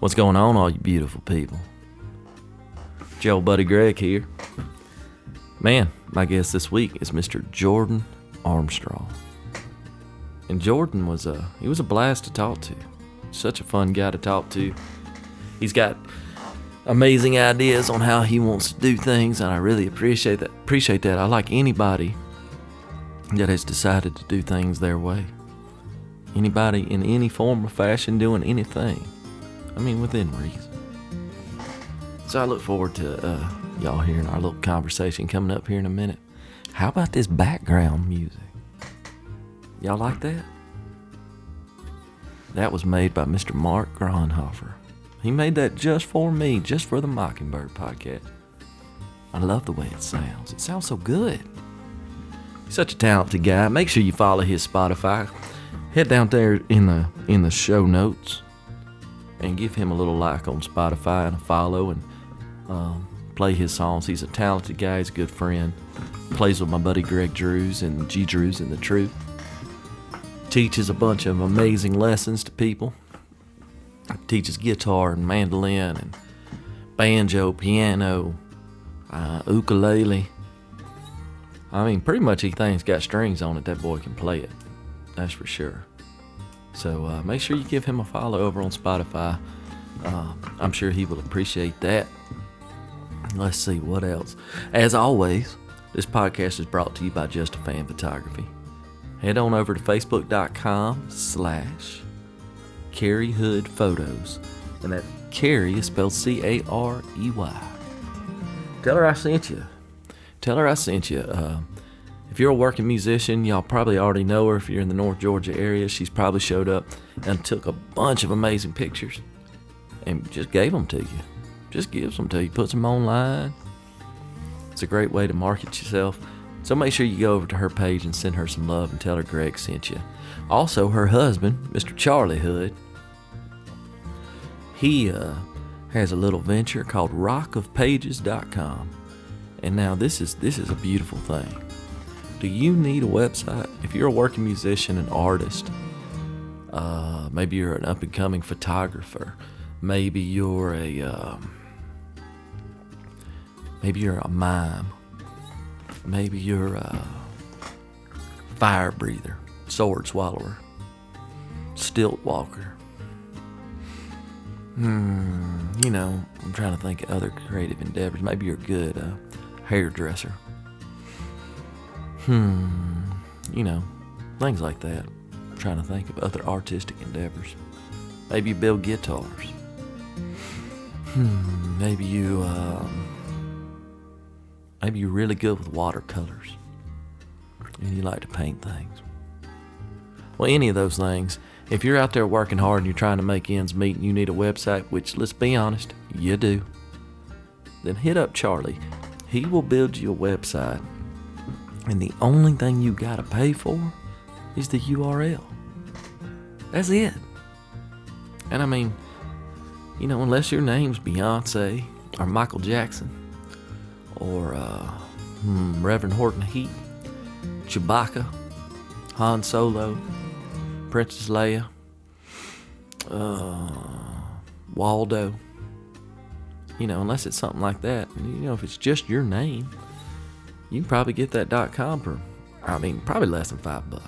What's going on, all you beautiful people? It's your old buddy Greg here. Man, my guest this week is Mr. Jordan Armstrong. And Jordan was he was a blast to talk to. Such a fun guy to talk to. He's got amazing ideas on how he wants to do things, and I really appreciate that. I like anybody that has decided to do things their way. Anybody in any form or fashion doing anything. I mean, within reason. So I look forward to y'all hearing our little conversation coming up here in a minute. How about this background music? Y'all like that? That was made by Mr. Mark Gronhofer. He made that just for me, just for the Mockingbird podcast. I love the way it sounds. It sounds so good. He's such a talented guy. Make sure you follow his Spotify. Head down there in the show notes and give him a little like on Spotify and a follow, and play his songs. He's a talented guy. He's a good friend. Plays with my buddy Greg Drews and G. Drews and the Truth. Teaches a bunch of amazing lessons to people. Teaches guitar and mandolin and banjo, piano, ukulele. I mean, pretty much anything's got strings on it, that boy can play it. That's for sure. So make sure you give him a follow over on Spotify. I'm sure he will appreciate that. Let's see, what else? As always, this podcast is brought to you by Just a Fan Photography. Head on over to facebook.com/Carey Hood Photos, and that Carey is spelled C-A-R-E-Y. Tell her I sent you. If you're a working musician, y'all probably already know her. If you're in the North Georgia area, she's probably showed up and took a bunch of amazing pictures and just gave them to you. Just gives them to you. Puts them online. It's a great way to market yourself. So make sure you go over to her page and send her some love and tell her Greg sent you. Also, her husband, Mr. Charlie Hood, he has a little venture called rockofpages.com. And now this is a beautiful thing. Do you need a website? If you're a working musician, an artist, maybe you're an up-and-coming photographer, maybe you're a mime, maybe you're a fire breather, sword swallower, stilt walker. I'm trying to think of other creative endeavors. Maybe you're a good hairdresser. Things like that. I'm trying to think of other artistic endeavors. Maybe you build guitars. Maybe you, maybe you're really good with watercolors and you like to paint things. Well, any of those things, if you're out there working hard and you're trying to make ends meet and you need a website, which, let's be honest, you do, then hit up Charlie. He will build you a website, and the only thing you gotta pay for is the URL. That's it. And I mean, unless your name's Beyonce or Michael Jackson or Reverend Horton Heat, Chewbacca, Han Solo, Princess Leia, Waldo, unless it's something like that, if it's just your name, you can probably get that .com for, probably less than $5.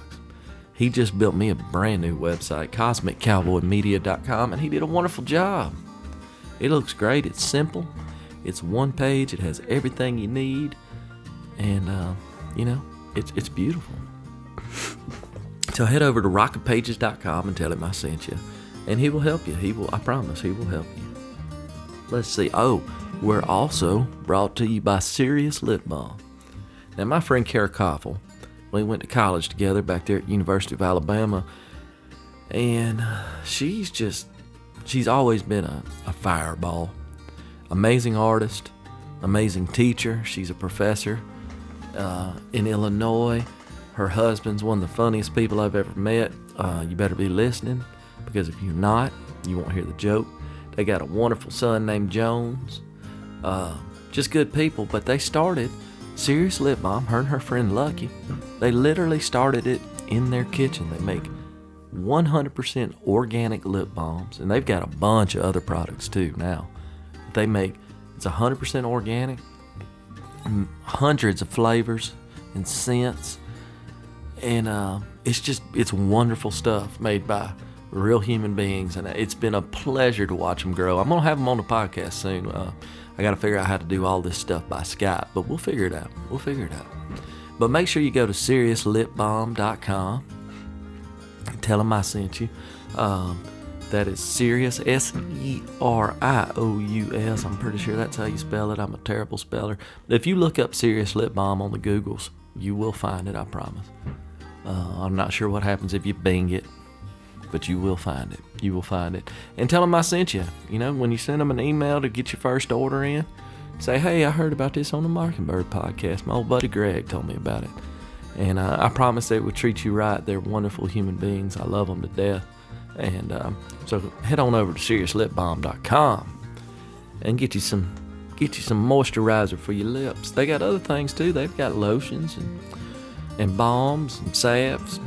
He just built me a brand new website, CosmicCowboyMedia.com, and he did a wonderful job. It looks great. It's simple. It's one page. It has everything you need. And, it's beautiful. So head over to rockofpages.com and tell him I sent you. And he will help you. I promise, he will help you. Let's see. Oh, we're also brought to you by Serious Lip Balm. Now, my friend Carey Hood, we went to college together back there at University of Alabama, and she's always been a fireball. Amazing artist, amazing teacher. She's a professor in Illinois. Her husband's one of the funniest people I've ever met. You better be listening, because if you're not, you won't hear the joke. They got a wonderful son named Jones. Just good people, but they started Serious Lip Balm, her and her friend Lucky. They literally started it in their kitchen. They make 100% organic lip balms, and they've got a bunch of other products too now. They make, it's 100% organic, hundreds of flavors and scents, and it's just, it's wonderful stuff made by real human beings, and it's been a pleasure to watch them grow. I'm going to have them on the podcast soon. I got to figure out how to do all this stuff by Skype, but we'll figure it out. But make sure you go to seriouslipbalm.com. Tell them I sent you. That is Serious, S-E-R-I-O-U-S. I'm pretty sure that's how you spell it. I'm a terrible speller. But if you look up Serious Lip Balm on the Googles, you will find it, I promise. I'm not sure what happens if you Bing it, but you will find it. You will find it. And tell them I sent you. You know, when you send them an email to get your first order in, say, hey, I heard about this on the Mockingbird podcast. My old buddy Greg told me about it. And I promise they will treat you right. They're wonderful human beings. I love them to death. And so head on over to seriouslipbalm.com and get you some moisturizer for your lips. They got other things too. They've got lotions and balms and salves.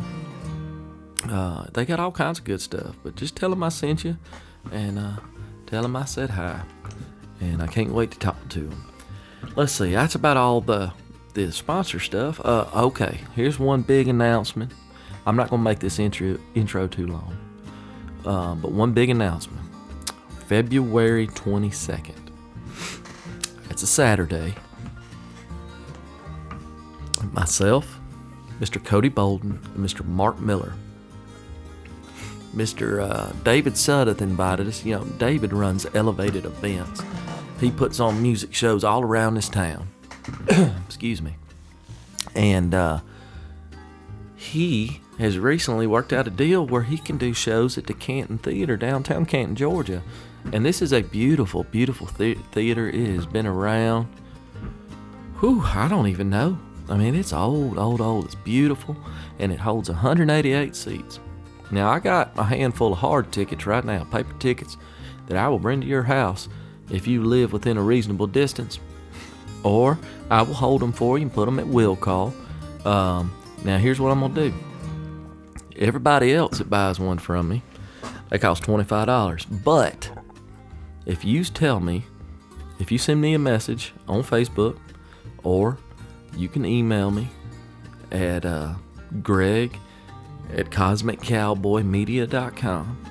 They got all kinds of good stuff. But just tell them I sent you, and tell them I said hi. And I can't wait to talk to them. Let's see. That's about all the sponsor stuff. Okay, here's one big announcement. I'm not going to make this intro too long. But one big announcement. February 22nd. It's a Saturday. Myself, Mr. Cody Bolden, and Mr. Mark Miller. Mr. David Suddeth invited us. You know, David runs Elevated Events. He puts on music shows all around this town. Excuse me. And he has recently worked out a deal where he can do shows at the Canton Theater, downtown Canton, Georgia. And this is a beautiful, beautiful theater. It has been around, I don't even know. I mean, it's old. It's beautiful, and it holds 188 seats. Now, I got a handful of hard tickets right now, paper tickets, that I will bring to your house if you live within a reasonable distance. Or I will hold them for you and put them at will call. Now, here's what I'm going to do. Everybody else that buys one from me, they cost $25. But if you tell me, if you send me a message on Facebook, or you can email me at Greg at CosmicCowboyMedia.com,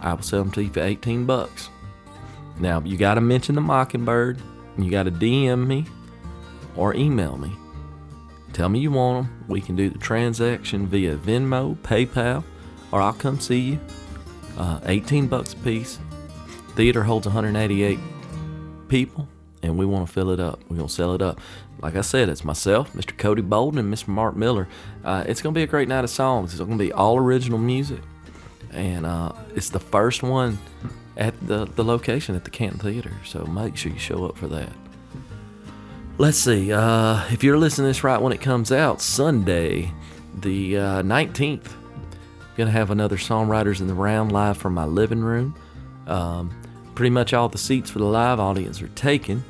I will sell them to you for $18. Now, you got to mention the Mockingbird, and you got to DM me or email me. Tell me you want them. We can do the transaction via Venmo, PayPal, or I'll come see you. $18 a piece. Theater holds 188 people, and we want to fill it up. We're going to sell it up. Like I said, it's myself, Mr. Cody Bolden, and Mr. Mark Miller. It's going to be a great night of songs. It's going to be all original music. And it's the first one at the location at the Canton Theater. So make sure you show up for that. Let's see. If you're listening to this right when it comes out, Sunday, the 19th, I'm going to have another Songwriters in the Round live from my living room. Pretty much all the seats for the live audience are taken.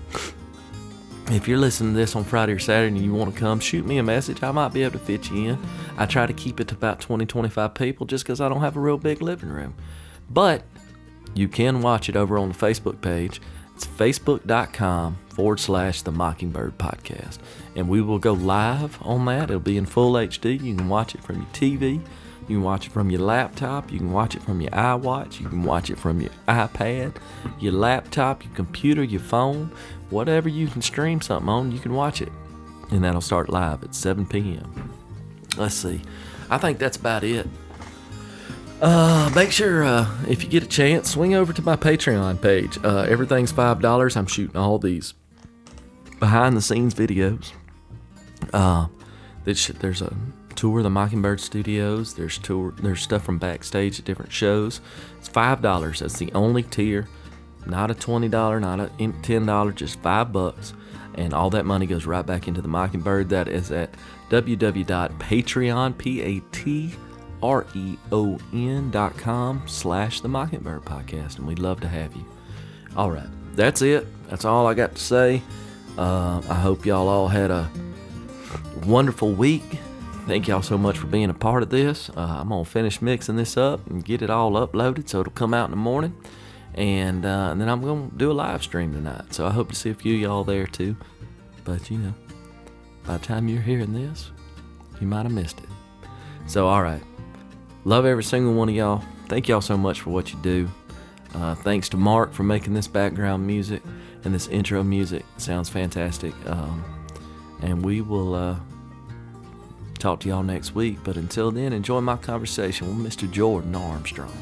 If you're listening to this on Friday or Saturday and you want to come, shoot me a message. I might be able to fit you in. I try to keep it to about 20, 25 people just because I don't have a real big living room. But you can watch it over on the Facebook page. It's facebook.com/The Mockingbird Podcast. And we will go live on that. It'll be in full HD. You can watch it from your TV. You can watch it from your laptop. You can watch it from your iWatch. You can watch it from your iPad, your laptop, your computer, your phone. Whatever you can stream something on, you can watch it. And that'll start live at 7 p.m. Let's see. I think that's about it. Make sure, if you get a chance, swing over to my Patreon page. Everything's $5. I'm shooting all these behind-the-scenes videos. There's a tour of the Mockingbird Studios. There's stuff from backstage at different shows. It's $5. That's the only tier. Not a $20, not a $10, just $5. And all that money goes right back into the Mockingbird. That is at patreon.com/The Mockingbird Podcast. And we'd love to have you. All right, that's it. That's all I got to say. I hope y'all all had a wonderful week. Thank y'all so much for being a part of this. I'm going to finish mixing this up and get it all uploaded so it'll come out in the morning. And then I'm going to do a live stream tonight. So I hope to see a few of y'all there too. But, you know, by the time you're hearing this, you might have missed it. So, all right. Love every single one of y'all. Thank y'all so much for what you do. Thanks to Mark for making this background music and this intro music. It sounds fantastic. And we will talk to y'all next week. But until then, enjoy my conversation with Mr. Jordan Armstrong.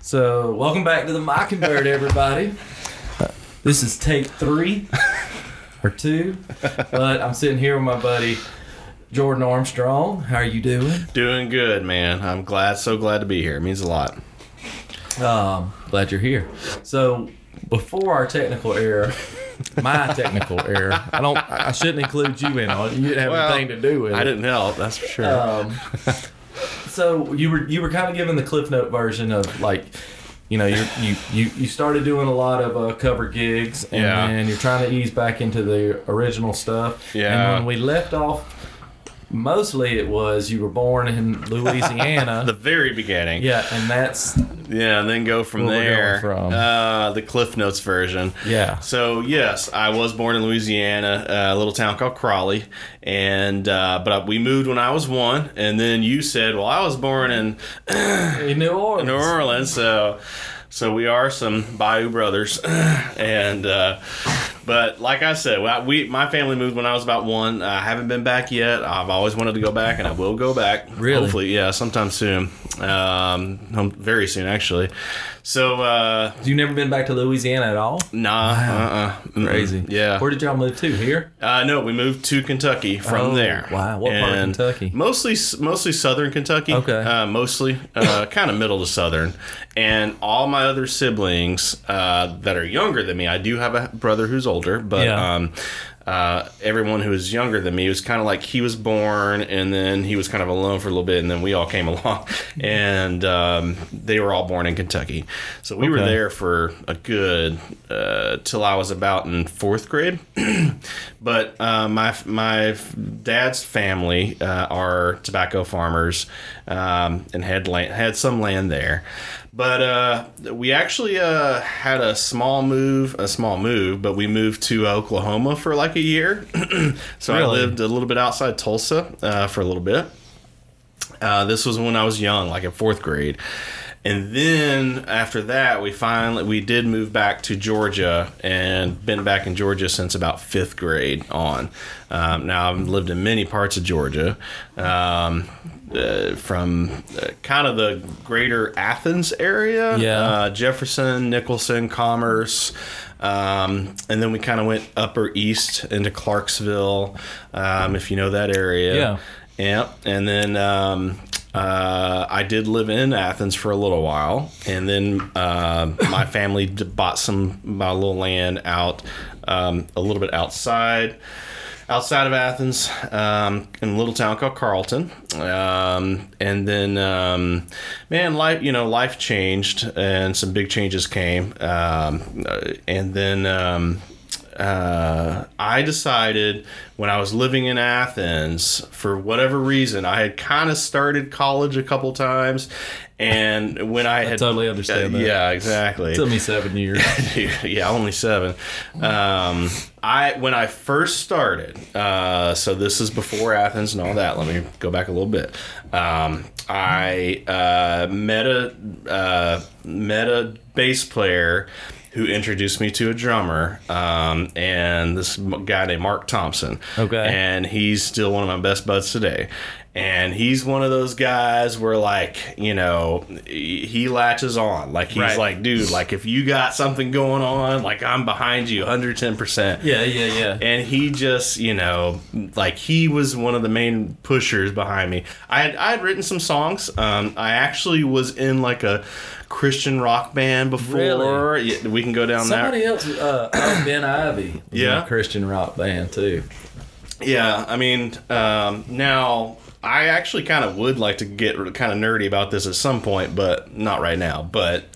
So, welcome back to The Mockingbird, everybody. This is take 3 or 2, but I'm sitting here with my buddy Jordan Armstrong. How are you doing? Doing good, man. I'm so glad to be here. It means a lot. Glad you're here. So, before our technical error, my technical error, I shouldn't include you in on it. You didn't have anything to do with it. I didn't help, that's for sure. So you were kind of giving the Cliff Note version of, like, you know, you started doing a lot of cover gigs, and then you're trying to ease back into the original stuff. Yeah. And when we left off, mostly it was you were born in Louisiana, the very beginning. Yeah, and that's and then go from there. The Cliff Notes version. Yeah. So yes, I was born in Louisiana, a little town called Crawley, and but we moved when I was 1, and then you said, "Well, I was born in New Orleans." New Orleans, so we are some Bayou brothers, and. But like I said, my family moved when I was about 1. I haven't been back yet. I've always wanted to go back, and I will go back. Really? Hopefully, yeah, sometime soon. Very soon, actually. So you never been back to Louisiana at all? Nah. Wow. Crazy. Yeah. Where did y'all move to? Here? No, we moved to Kentucky from there. Wow. What part of Kentucky? Mostly southern Kentucky. Okay. Kind of middle to southern. And all my other siblings that are younger than me, I do have a brother who's older, but everyone who was younger than me, it was kind of like he was born and then he was kind of alone for a little bit, and then we all came along, and they were all born in Kentucky. So we were there for a good till I was about in 4th grade. But my dad's family are tobacco farmers, and had some land there. But we actually had a small move, but we moved to Oklahoma for like a year. So really? I lived a little bit outside Tulsa for a little bit. This was when I was young, like in 4th grade. And then after that, we did move back to Georgia, and been back in Georgia since about 5th grade on. Now I've lived in many parts of Georgia, from kind of the greater Athens area, Jefferson, Nicholson, Commerce. And then we kind of went upper east into Clarksville, if you know that area. Yeah. Yeah. And then... I did live in Athens for a little while, and then my family bought my little land out a little bit outside of Athens, in a little town called Carlton. And then, life changed, and some big changes came. And then I decided when I was living in Athens, for whatever reason, I had kind of started college a couple times, and when I had totally understand that. Yeah, exactly. It took me 7 years. Yeah, only 7. When I first started, so this is before Athens and all that. Let me go back a little bit. I met a bass player who introduced me to a drummer, and this guy named Mark Thompson. Okay. And he's still one of my best buds today. And he's one of those guys where, like, you know, he latches on. Like, he's right. Like, dude, like, if you got something going on, like, I'm behind you 110%. Yeah. And he just, you know, like, he was one of the main pushers behind me. I had written some songs. I actually was in, like, a Christian rock band before. Really? Yeah, we can go down there. Somebody else, Ben Ivey. Yeah. In a Christian rock band, too. Yeah, I mean, now... I actually kind of would like to get kind of nerdy about this at some point, but not right now. But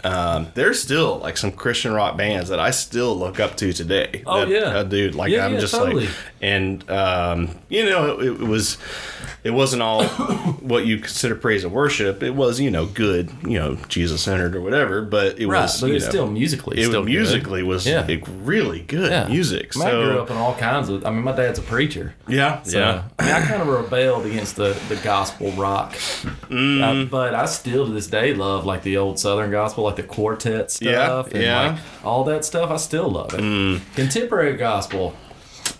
there's still like some Christian rock bands that I still look up to today. Oh, that, yeah. Dude, like yeah, I'm yeah, just totally. Like... And, you know, it wasn't all what you consider praise and worship. It was, you know, good, you know, Jesus-centered or whatever, but it right, was, but you it's know, still musically. It still musically good. Was yeah. really good yeah. music. So. I grew up in all kinds of, I mean, my dad's a preacher. Yeah. So, yeah. I mean, I kind of rebelled against the gospel rock, but I still to this day love like the old Southern gospel, like the quartet stuff yeah. and yeah. like all that stuff. I still love it. Contemporary gospel.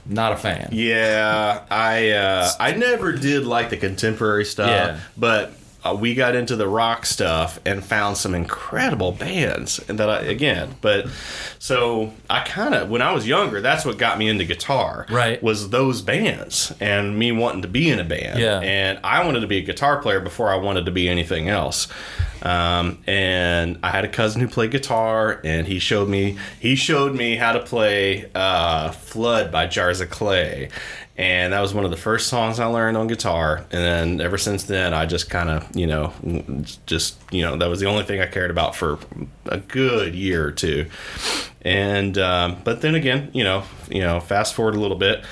Not a fan. Yeah, I never did like the contemporary stuff, yeah. but we got into the rock stuff and found some incredible bands. And that I kind of when I was younger, that's what got me into guitar. Right, was those bands and me wanting to be in a band. Yeah, and I wanted to be a guitar player before I wanted to be anything else. And I had a cousin who played guitar, and he showed me how to play Flood by Jars of Clay. And that was one of the first songs I learned on guitar. And then ever since then, I just kind of, you know, that was the only thing I cared about for a good year or two. And, but then again, you know, fast forward a little bit,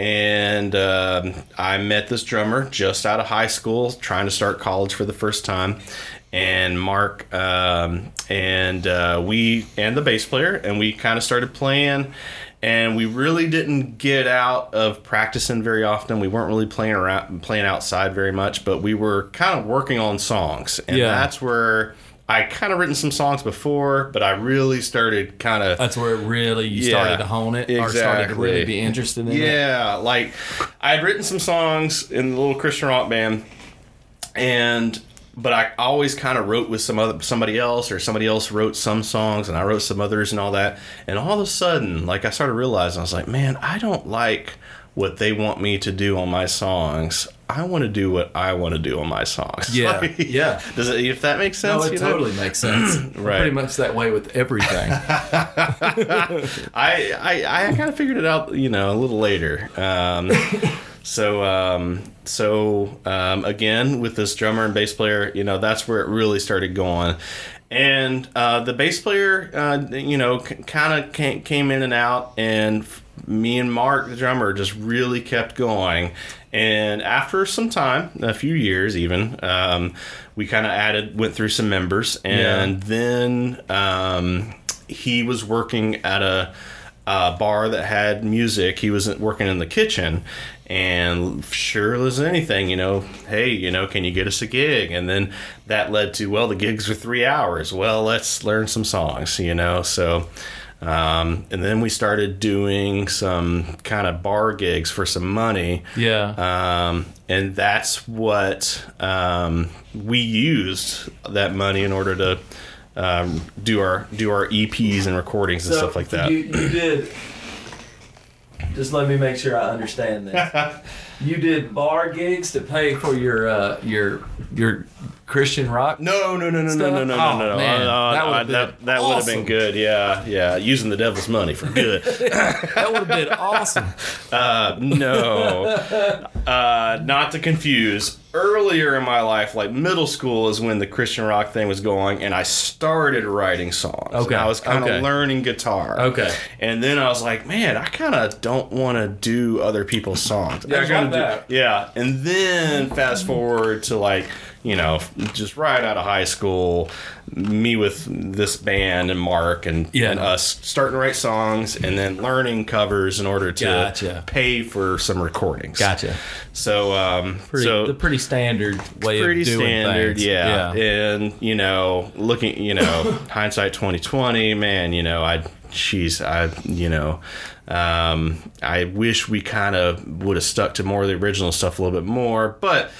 And I met this drummer just out of high school, trying to start college for the first time. And Mark and the bass player, and we kind of started playing. And we really didn't get out of practicing very often. We weren't really playing outside very much, but we were kind of working on songs. And that's where... I kind of written some songs before, but I really started kind of... That's where you started to hone it exactly. or started to really be interested in it. Yeah, like I'd written some songs in the little Christian rock band, but I always kind of wrote with somebody else wrote some songs and I wrote some others and all that. And all of a sudden, like I started realizing, I was like, man, I don't like what they want me to do on my songs. I want to do what I want to do on my songs. Yeah, like, yeah. Does it? If that makes sense. No, it totally makes sense. Right. I'm pretty much that way with everything. I kind of figured it out, you know, a little later. So again with this drummer and bass player, you know, that's where it really started going. And the bass player, you know, kind of came in and out, and me and Mark, the drummer, just really kept going. And after some time, a few years even, we kind of went through some members, and then he was working at a bar that had music. He was working in the kitchen, and sure as anything, you know, hey, you know, can you get us a gig? And then that led to, well, the gigs are 3 hours. Well, let's learn some songs, you know, so... and then we started doing some kind of bar gigs for some money. Yeah. And that's what we used that money in order to do our EPs and recordings and stuff like that. You did. Just let me make sure I understand this. You did bar gigs to pay for your Christian rock? No. Man, that would have been good. Yeah. Using the devil's money for good. That would have been awesome. No, not to confuse. Earlier in my life, like middle school, is when the Christian rock thing was going, and I started writing songs. Okay, and I was kind of learning guitar. Okay, and then I was like, man, I kind of don't want to do other people's songs. Yeah, and then fast forward to like, you know, just right out of high school, me with this band and Mark and us starting to write songs and then learning covers in order to pay for some recordings. Gotcha. So, pretty standard way of doing things. Yeah. And, you know, looking, you know, hindsight 2020, man, you know, I I wish we kind of would have stuck to more of the original stuff a little bit more, but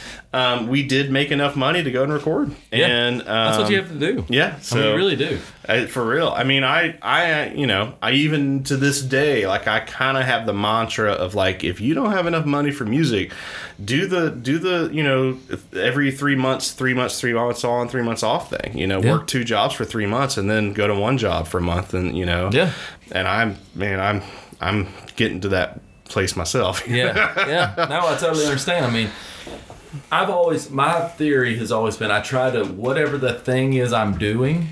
we did make enough money to go and record. Yeah, and that's what you have to do. Yeah, so I mean, you really do. For real. I mean, I you know, I even to this day, like, I kind of have the mantra of, like, if you don't have enough money for music, do the you know, every 3 months, 3 months, 3 months on, 3 months off thing. You know, yeah. Work 2 jobs for 3 months and then go to 1 job for a month, and you know. Yeah. And I'm getting to that place myself. Yeah. No, I totally understand. I mean, my theory has always been, I try to, whatever the thing is I'm doing,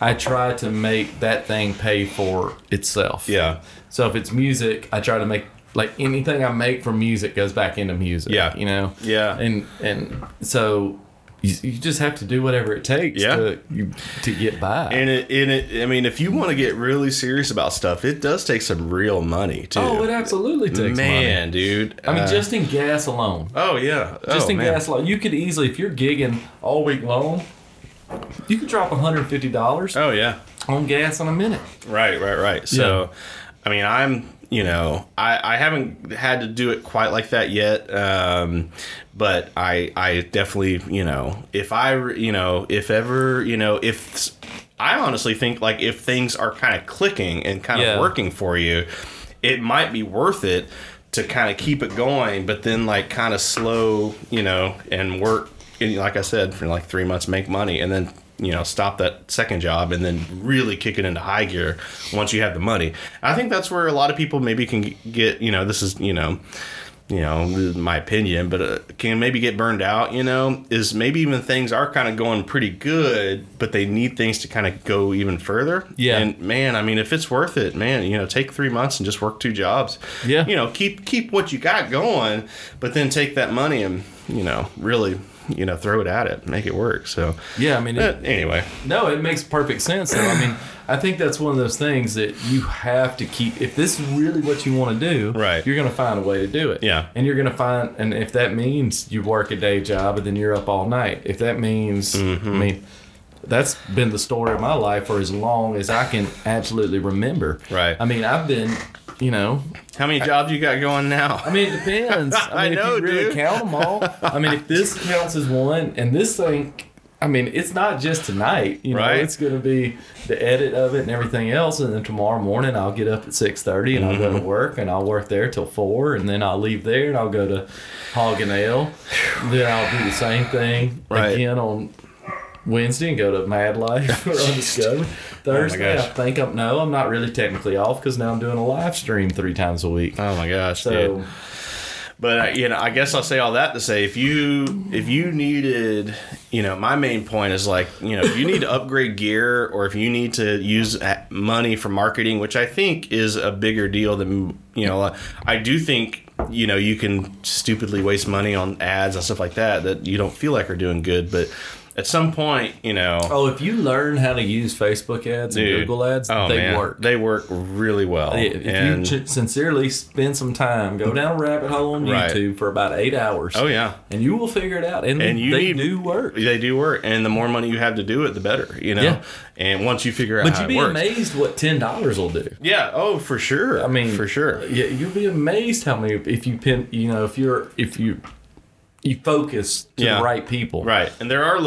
I try to make that thing pay for itself. Yeah. So if it's music, I try to make, like, anything I make from music goes back into music. Yeah. You know? Yeah. And so you just have to do whatever it takes to get by. And it, I mean, if you want to get really serious about stuff, it does take some real money, too. Oh, it absolutely takes money. Man, dude. I mean, just in gas alone. Oh, yeah. Gas alone. You could easily, if you're gigging all week long, you could drop $150 oh, yeah. on gas in a minute. Right. So, yeah. I mean, you know, I haven't had to do it quite like that yet, but I definitely, you know, if I honestly think, like, if things are kind of clicking and kind of working for you, it might be worth it to kind of keep it going, but then, like, kind of slow, you know, and work, and like I said, for like 3 months, make money, and then, you know, stop that second job and then really kick it into high gear once you have the money. I think that's where a lot of people maybe can get, you know, this is, you know, my opinion, but can maybe get burned out, you know, is maybe even things are kind of going pretty good, but they need things to kind of go even further. Yeah. And man, I mean, if it's worth it, man, you know, take 3 months and just work 2 jobs. Yeah. You know, keep what you got going, but then take that money and, you know, really, you know, throw it at it, make it work. So yeah, I mean, anyway, no, it makes perfect sense, though. I mean, I think that's one of those things that you have to keep. If this is really what you want to do, right, you're going to find a way to do it. Yeah, and you're going to find, and if that means you work a day job and then you're up all night, if that means, I mean, that's been the story of my life for as long as I can absolutely remember. Right. I mean, I've been, you know, how many jobs you got going now? I mean, it depends. I mean, if you really count them all. I mean, if this counts as one, and this thing, I mean, it's not just tonight. You know, it's going to be the edit of it and everything else. And then tomorrow morning, I'll get up at 6:30 and I'll go to work, and I'll work there till 4, and then I'll leave there and I'll go to Hog and Ale. Then I'll do the same thing again on Wednesday and go to Madlife or Undiscovered. Thursday, I'm not really technically off because now I'm doing a live stream 3 times a week. Oh my gosh! So, dude. But you know, I guess I'll say all that to say, if you needed, you know, my main point is, like, you know, if you need to upgrade gear, or if you need to use money for marketing, which I think is a bigger deal than, you know, I do think, you know, you can stupidly waste money on ads and stuff like that you don't feel like are doing good, but at some point, you know... Oh, if you learn how to use Facebook ads and Google ads, work. They work really well. If you sincerely spend some time, go down a rabbit hole on YouTube for about 8 hours. Oh, yeah. And you will figure it out. And they do work. They do work. And the more money you have to do it, the better, you know? Yeah. And once you figure out how it works... But you'd be amazed what $10 will do. Yeah. Oh, for sure. I mean... For sure. Yeah, you'll be amazed how many... You focus to the right people, right? And there are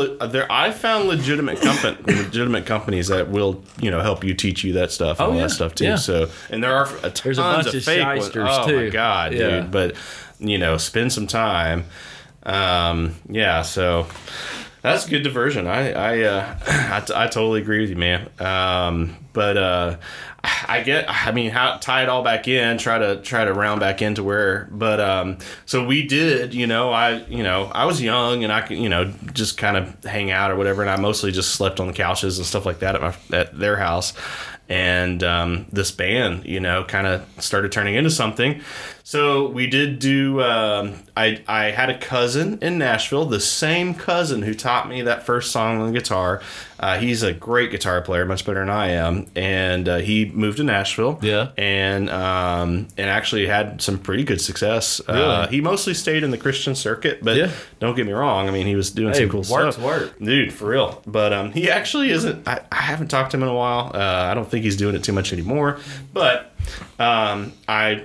I found legitimate companies that will, you know, help you, teach you that stuff and all that stuff too. Yeah. So, and there's a bunch of fake shysters too. Oh my god, dude! But, you know, spend some time. So that's good diversion. I totally agree with you, man. Tie it all back in, try to round back into where, but, so we did, you know, I was young and I could, you know, just kind of hang out or whatever. And I mostly just slept on the couches and stuff like that at their house. And, this band, you know, kind of started turning into something. So we did do, I had a cousin in Nashville, the same cousin who taught me that first song on guitar. He's a great guitar player, much better than I am. And he moved to Nashville. Yeah. And actually had some pretty good success. Really? He mostly stayed in the Christian circuit, but don't get me wrong. I mean, he was doing some cool stuff. Work. Dude, for real. But he actually isn't, I haven't talked to him in a while. I don't think he's doing it too much anymore. But I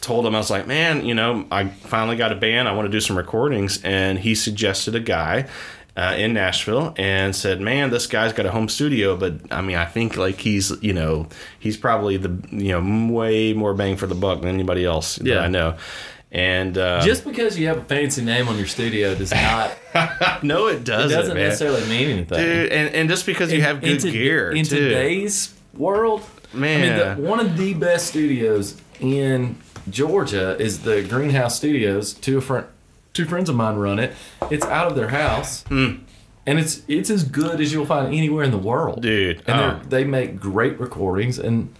told him, I was like, man, you know, I finally got a band. I want to do some recordings. And he suggested a guy. In Nashville, and said, man, this guy's got a home studio, but I mean, I think like he's probably the, way more bang for the buck than anybody else that I know. And just because you have a fancy name on your studio does not no, it doesn't. It doesn't necessarily mean anything. Dude, and just because you have good gear. In today's world, man, I mean, one of the best studios in Georgia is the Greenhouse Studios. Two friends of mine run it. It's out of their house, and it's as good as you'll find anywhere in the world, dude. And they make great recordings, and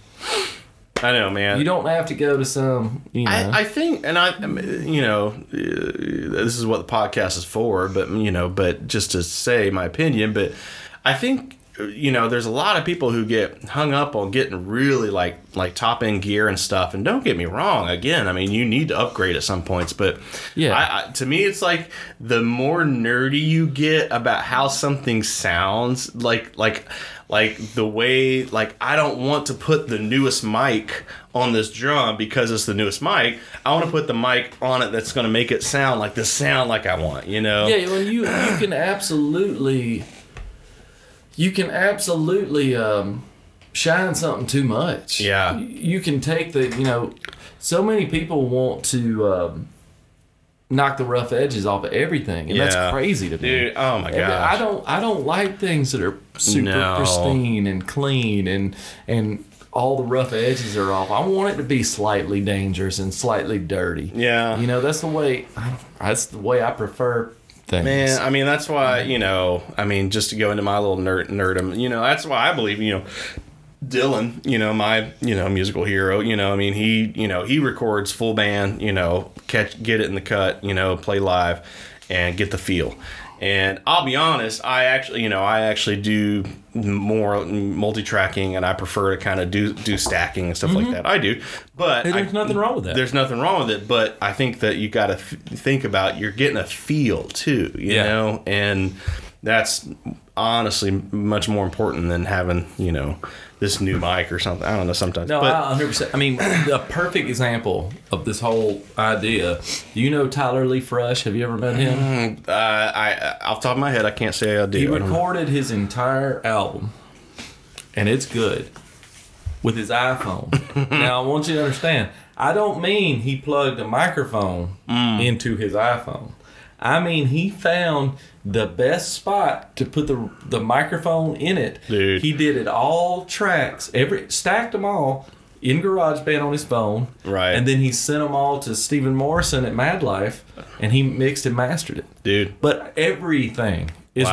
I know, man. You don't have to go to some. I think, and this is what the podcast is for. But but just to say my opinion, but I think. There's a lot of people who get hung up on getting really like top end gear and stuff. And don't get me wrong. Again, I mean, you need to upgrade at some points, but to me, it's like the more nerdy you get about how something sounds, like the way, like I don't want to put the newest mic on this drum because it's the newest mic. I want to put the mic on it that's going to make it sound like the sound like I want. Yeah, well, you can absolutely. You can absolutely shine something too much. Yeah. You can take the, so many people want to knock the rough edges off of everything, and that's crazy to me. Dude, oh my gosh. I don't like things that are super pristine and clean and all the rough edges are off. I want it to be slightly dangerous and slightly dirty. Yeah. That's the way I prefer things. Man, I mean, that's why, just to go into my little nerdum, that's why I believe, Dylan, my, musical hero, he records full band, get it in the cut, play live and get the feel. And I'll be honest, I actually do more multi-tracking, and I prefer to kind of do stacking and stuff like that. I do, but there's nothing wrong with that. There's nothing wrong with it, but I think that you got to think about you're getting a feel too, you know, and that's honestly much more important than having this new mic or something. I don't know sometimes. No, but, 100%. I mean, the perfect example of this whole idea. Tyler Lee Fresh? Have you ever met him? Off the top of my head, I can't say I do. He recorded his entire album, and it's good, with his iPhone. Now, I want you to understand, I don't mean he plugged a microphone into his iPhone. I mean, he found the best spot to put the microphone in it. Dude. He did it all tracks, stacked them all in GarageBand on his phone. Right. And then he sent them all to Stephen Morrison at Madlife, and he mixed and mastered it. Dude. But everything is,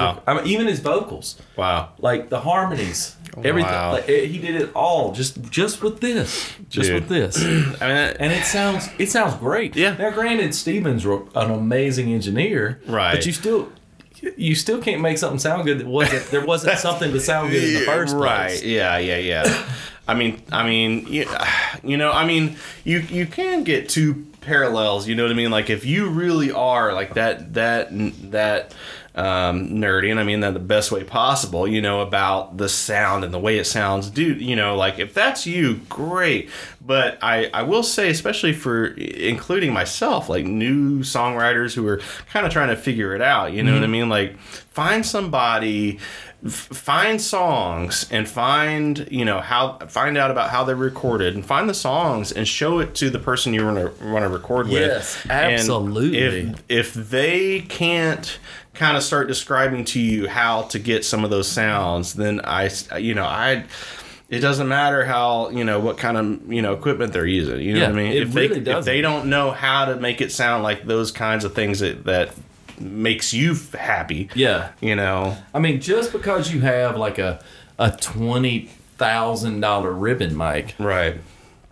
even his vocals. Wow. Like the harmonies. Everything. Wow. Like, he did it all just with this, with this. I mean, and it sounds great. Yeah. Now, granted, Steven's an amazing engineer, right? But you still can't make something sound good that there wasn't something to sound good in the first place. Right? Yeah. I mean, you can get two parallels. You know what I mean? Like if you really are like that. Nerdy, and I mean that the best way possible, about the sound and the way it sounds. Dude, like if that's you, great. But I will say, especially for including myself, like new songwriters who are kind of trying to figure it out, what I mean? Like find somebody, find songs and find out about how they're recorded and find the songs and show it to the person you want to record with. Yes, absolutely. And if they can't kind of start describing to you how to get some of those sounds, then it doesn't matter how, what kind of, equipment they're using. You know what I mean? If they don't know how to make it sound like those kinds of things that makes you happy. Yeah. I mean, just because you have like a $20,000 ribbon mic. Right.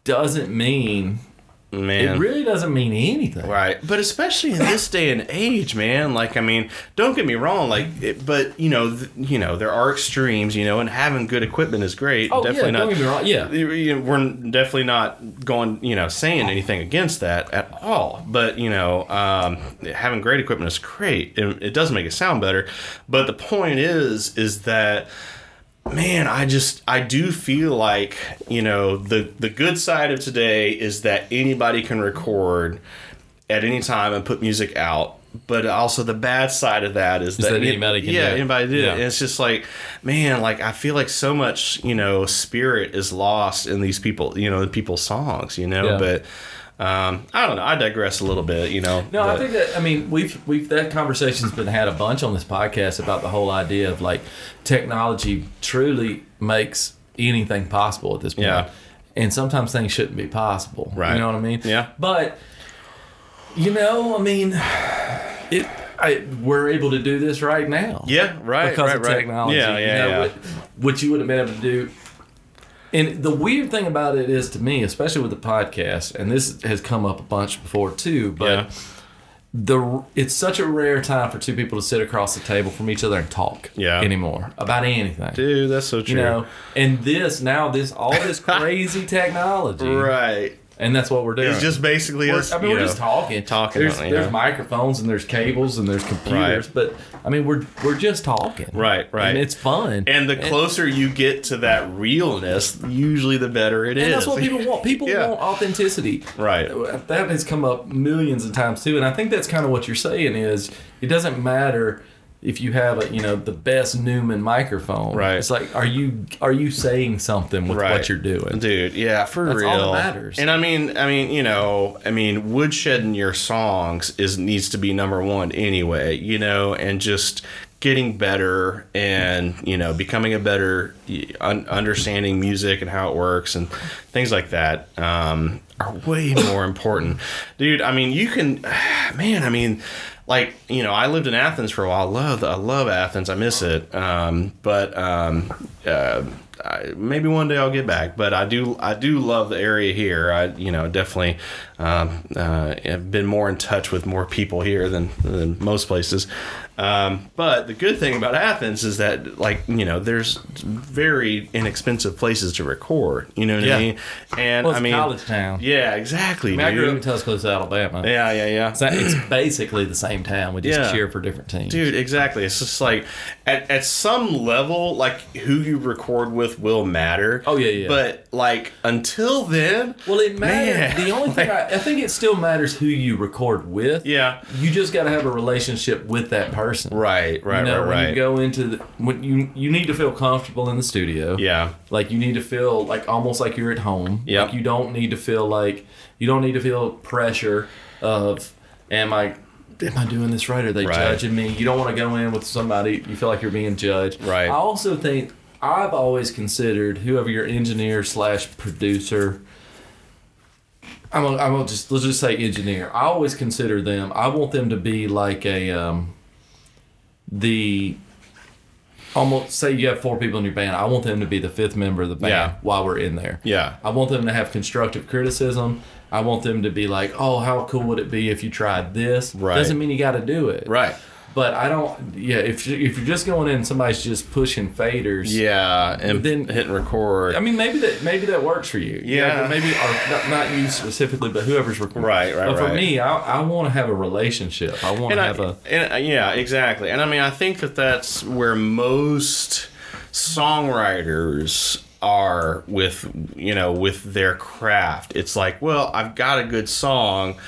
Doesn't mean Man. It really doesn't mean anything. Right. But especially in this day and age, man, like, I mean, don't get me wrong, like, but, you know, there are extremes, you know, and having good equipment is great. Oh, definitely yeah, not, don't get me wrong, yeah. We're definitely not going, you know, saying anything against that at all. But, you know, having great equipment is great. It does make it sound better. But the point is that... Man, I do feel like, you know, the good side of today is that anybody can record at any time and put music out. But also the bad side of that is that anybody can do it. Anybody did it. And it's just like, man, like I feel like so much, you know, spirit is lost in these people, you know, in people's songs, you know, yeah. But... I don't know. I digress a little bit, you know. No, but. I think that, I mean, we've that conversation's been had a bunch on this podcast about the whole idea of, like, technology truly makes anything possible at this point. Yeah. And sometimes things shouldn't be possible. Right. You know what I mean? Yeah. But, you know, I mean, we're able to do this right now. Yeah, right, because of technology. Yeah. What you wouldn't have been able to do. And the weird thing about it is, to me, especially with the podcast, and this has come up a bunch before too, but it's such a rare time for two people to sit across the table from each other and talk anymore about anything. Dude, that's so true. You know, and all this crazy technology, right? And that's what we're doing. It's just basically us. I mean, we're just talking. There's microphones and there's cables and there's computers, right. But I mean, we're just talking. Right. And it's fun. And the closer you get to that realness, usually the better it is. And that's what people want. People want authenticity. Right. That has come up millions of times too. And I think that's kind of what you're saying is it doesn't matter if you have the best Neumann microphone, right? It's like, are you saying something with what you're doing, dude? Yeah, that's real. That's all that matters. And I mean, woodshedding your songs needs to be number one anyway, you know, and just getting better and becoming a better understanding music and how it works and things like that are way more important, dude. I mean, you can, man. I mean. Like, you know, I lived in Athens for a while. I love Athens. I miss it. Maybe one day I'll get back. But I do love the area here. I definitely have been more in touch with more people here than most places. But the good thing about Athens is that, like, you know, there's very inexpensive places to record. You know what I mean? And well, it's a college town. Yeah, exactly. I grew up in Tuscaloosa, Alabama. Yeah. So it's basically the same town. We just cheer for different teams. Dude, exactly. It's just like at some level, like who you record with will matter. Oh yeah. But like until then, well, it matters. The only thing I think it still matters who you record with. Yeah. You just got to have a relationship with that person. Right. You know, when you go into when you need to feel comfortable in the studio. Yeah. Like you need to feel like almost like you're at home. Yeah. Like you don't need to feel pressure of am I doing this right? Are they judging me? You don't want to go in with somebody you feel like you're being judged. Right. I also think I've always considered whoever your engineer / producer. Let's just say engineer. I always consider them. I want them to be like a. Almost say you have 4 people in your band, I want them to be the 5th member of the band while we're in there. Yeah. I want them to have constructive criticism. I want them to be like, oh, how cool would it be if you tried this? Right. Doesn't mean you got to do it. Right. But I don't. Yeah. If you're just going in, and somebody's just pushing faders. Yeah. And then hitting record. I mean, maybe that works for you. Yeah. Maybe not you specifically, but whoever's recording. Right. But for me, I want to have a relationship. I want to have a. And, yeah, exactly. And I mean, I think that's where most songwriters are with their craft. It's like, well, I've got a good song.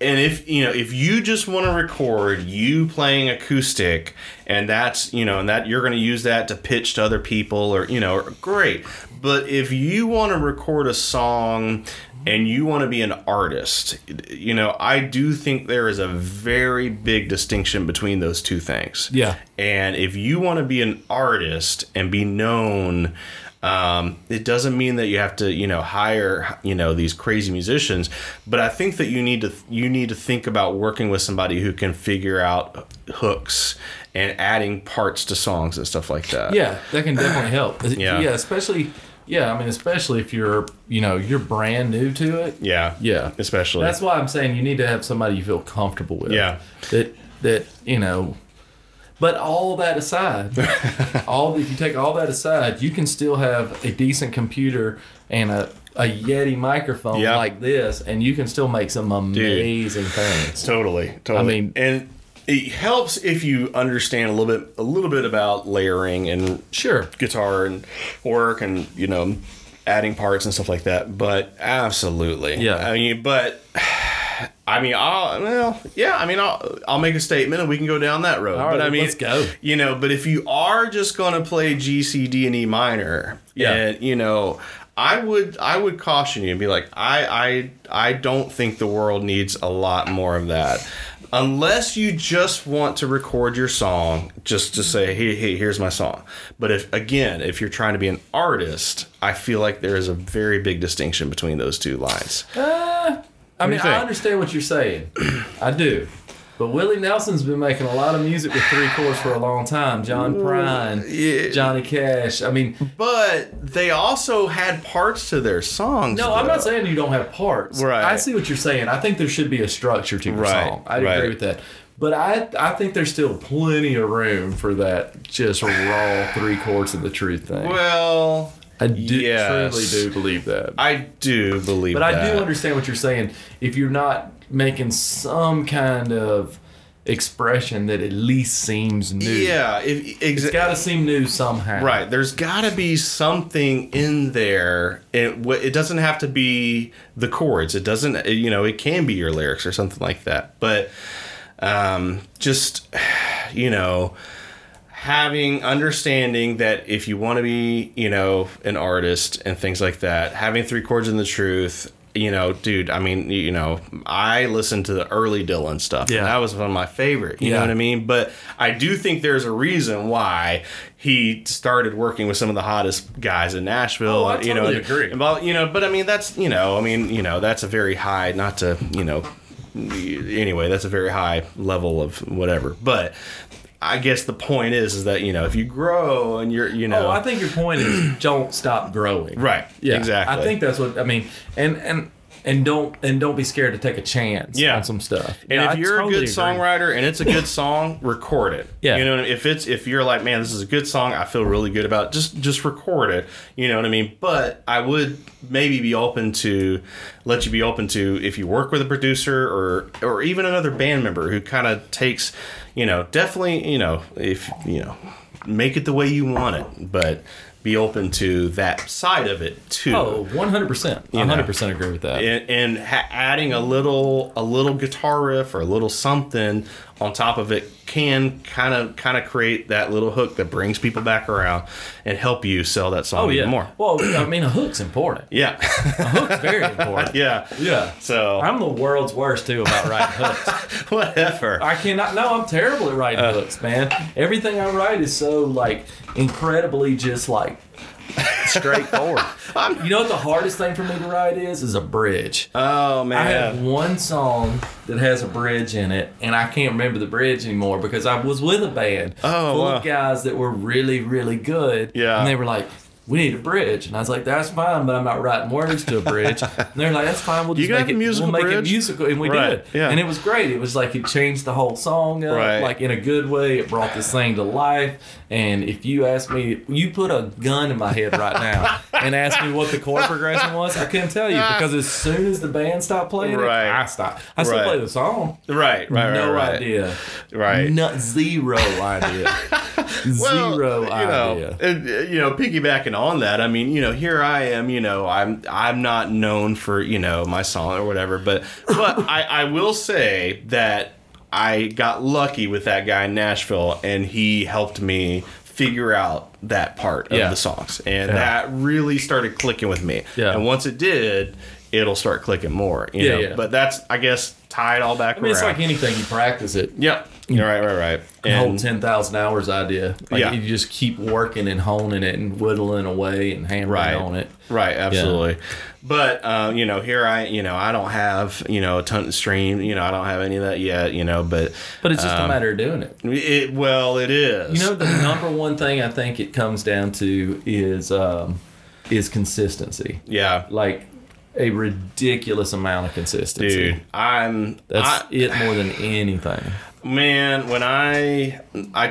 And if you just want to record you playing acoustic and that's, and that you're going to use that to pitch to other people or, great. But if you want to record a song and you want to be an artist, I do think there is a very big distinction between those two things. Yeah. And if you want to be an artist and be known, it doesn't mean that you have to, hire, these crazy musicians, but I think that you need to think about working with somebody who can figure out hooks and adding parts to songs and stuff like that. Yeah, that can definitely help. Yeah, especially Yeah, I mean, especially if you're brand new to it. Yeah. Yeah. Especially. That's why I'm saying you need to have somebody you feel comfortable with. Yeah. That. But all that aside, if you take all that aside, you can still have a decent computer and a Yeti microphone like this, and you can still make some amazing things. Totally. I mean, and it helps if you understand a little bit about layering and guitar and work and adding parts and stuff like that. But absolutely, yeah. I'll make a statement and we can go down that road. All right, let's go. But if you are just going to play G, C, D, and E minor, and I would caution you and be like, I don't think the world needs a lot more of that. Unless you just want to record your song, just to say, hey, here's my song. But if you're trying to be an artist, I feel like there is a very big distinction between those two lines. I understand what you're saying. I do. But Willie Nelson's been making a lot of music with three chords for a long time. John Prine, Johnny Cash. But they also had parts to their songs. No, though. I'm not saying you don't have parts. Right. I see what you're saying. I think there should be a structure to your song. I agree with that. But I think there's still plenty of room for that just raw three chords of the truth thing. Well, I truly do believe that. I do believe that. But I do understand what you're saying. If you're not making some kind of expression that at least seems new. Yeah. It's got to seem new somehow. Right. There's got to be something in there. It doesn't have to be the chords. It doesn't, it can be your lyrics or something like that. But understanding that if you want to be, an artist and things like that, having three chords in the truth, I listened to the early Dylan stuff. Yeah. And that was one of my favorite. You know what I mean? But I do think there's a reason why he started working with some of the hottest guys in Nashville. Oh, I totally agree. That's a very high, not to, anyway, that's a very high level of whatever. But I guess the point is that, if you grow and you're, Oh, I think your point is don't stop growing. Right. Yeah. Exactly. I think that's what, don't be scared to take a chance on some stuff. And if you're a good songwriter and it's a good song, record it. Yeah. If you're like, man, this is a good song, I feel really good about it, just record it. You know what I mean? But I would maybe let you be open to if you work with a producer or even another band member who kind of takes, definitely, if, make it the way you want it, but be open to that side of it too. Oh, 100%. 100% agree with that. And adding a little guitar riff or a little something on top of it can kind of create that little hook that brings people back around and help you sell that song even more. Well, a hook's important. Yeah. A hook's very important. Yeah. Yeah. So I'm the world's worst too about writing hooks. Whatever. I'm terrible at writing hooks, man. Everything I write is so incredibly just straightforward. What the hardest thing for me to write is a bridge. Oh man, I have one song that has a bridge in it, and I can't remember the bridge anymore because I was with a band full of guys that were really, really good. Yeah, and they were like, "We need a bridge," and I was like, "That's fine," but I'm not writing words to a bridge. And they're like, "That's fine. We'll just make it musical," and we did. Yeah. And it was great. It was it changed the whole song up, in a good way. It brought this thing to life. And if you asked me, you put a gun in my head right now and asked me what the chord progression was, I couldn't tell you because as soon as the band stopped playing it, I stopped. I still play the song. No idea. Right. Zero idea. Zero idea. Piggybacking on that, here I am, I'm not known for, my song or whatever, but I will say that I got lucky with that guy in Nashville and he helped me figure out that part of the songs and that really started clicking with me. Yeah. And once it did, it'll start clicking more, Yeah. But that's, I guess, tie it all back around. It's like anything, you practice it. Yep. Right. The whole 10,000 hours idea. You just keep working and honing it and whittling away and hammering on it. Right, absolutely. Yeah. But, here I don't have, a ton of stream. I don't have any of that yet, But it's just a matter of doing it. It is. The number one thing I think it comes down to is is consistency. Yeah. Like a ridiculous amount of consistency. Dude, that's it more than anything. Man, when I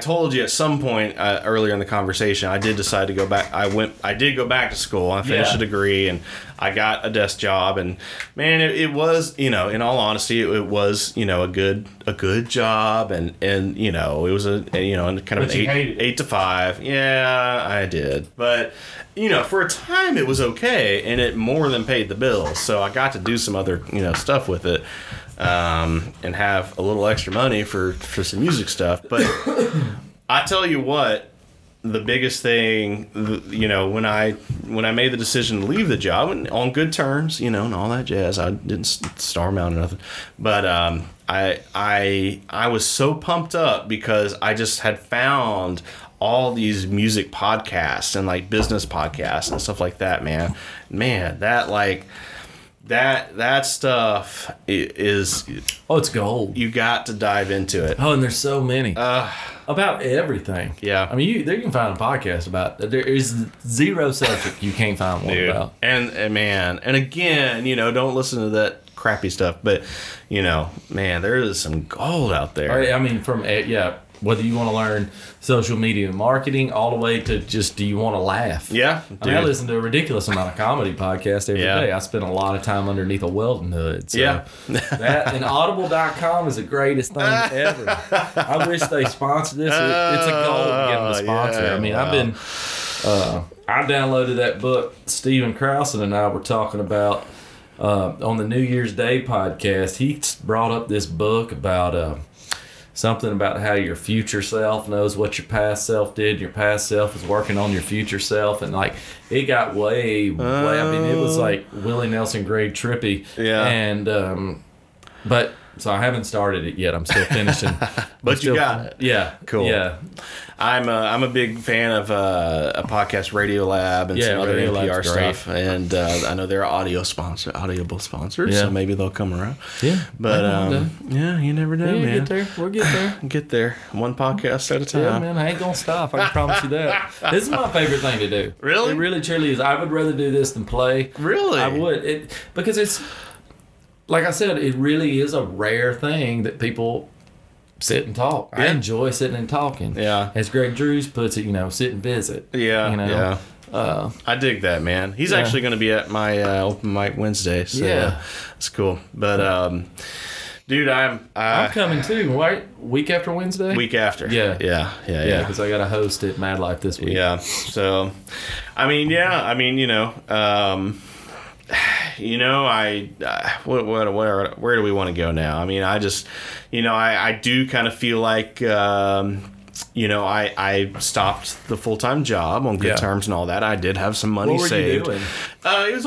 told you at some point earlier in the conversation, I did decide to go back. I did go back to school. I finished a degree and I got a desk job. And man, it was, you know, in all honesty, it was, you know, a good job. And you know, it was kind of an 8 to 5. Yeah, I did. But, you know, for a time it was okay and it more than paid the bills. So I got to do some other, you know, stuff with it. And have a little extra money for some music stuff. But I tell you what, the biggest thing, you know, when I made the decision to leave the job and on good terms, you know, and all that jazz, I didn't star-mount or nothing. But I was so pumped up because I just had found all these music podcasts and like business podcasts and stuff like that, man. Man, that like... That stuff is... Oh, it's gold. You got to dive into it. Oh, and there's so many. About everything. Yeah. I mean, you can find a podcast about... There is zero subject you can't find one about. And man, and again, you know, don't listen to that crappy stuff, but, you know, man, there is some gold out there. Right, I mean, from... Yeah. Whether you want to learn social media and marketing all the way to just do you want to laugh. Yeah. Dude. I mean, I listen to a ridiculous amount of comedy podcasts every day. I spend a lot of time underneath a Weldon hood. So that and audible.com is the greatest thing ever. I wish they sponsored this. It's a goal to get them to sponsor. Yeah, I mean, wow. I downloaded that book. Steven Krausen and I were talking about on the New Year's Day podcast. He brought up this book about... something about how your future self knows what your past self did. Your past self is working on your future self. And, like, it got way I mean, it was like Willie Nelson grade trippy. Yeah. And, but, so I haven't started it yet. I'm still finishing. You got it. Yeah. Cool. Yeah. I'm a big fan of a podcast, Radio Lab, and some other NPR stuff. And I know they're Audible sponsors, so maybe they'll come around. Yeah. But, you never know, man. We'll get there. Get there. One podcast at a time. Yeah, man, I ain't going to stop. I can promise you that. This is my favorite thing to do. Really? It really truly is. I would rather do this than play. Really? I would. Because it's... Like I said, it really is a rare thing that people sit and talk. Yeah. I enjoy sitting and talking. Yeah. As Greg Drews puts it, you know, sit and visit. Yeah. You know? Yeah. I dig that, man. He's actually going to be at my open mic Wednesday, so it's cool. But, dude, I'm coming too, right? Week after Wednesday? Week after. Yeah. Because I got to host at Madlife this week. Yeah. So, I mean, you know... You know, where do we want to go now? I mean, I just, you know, I do kind of feel like, you know, I stopped the full-time job on good terms and all that. I did have some money saved. What were you doing? It was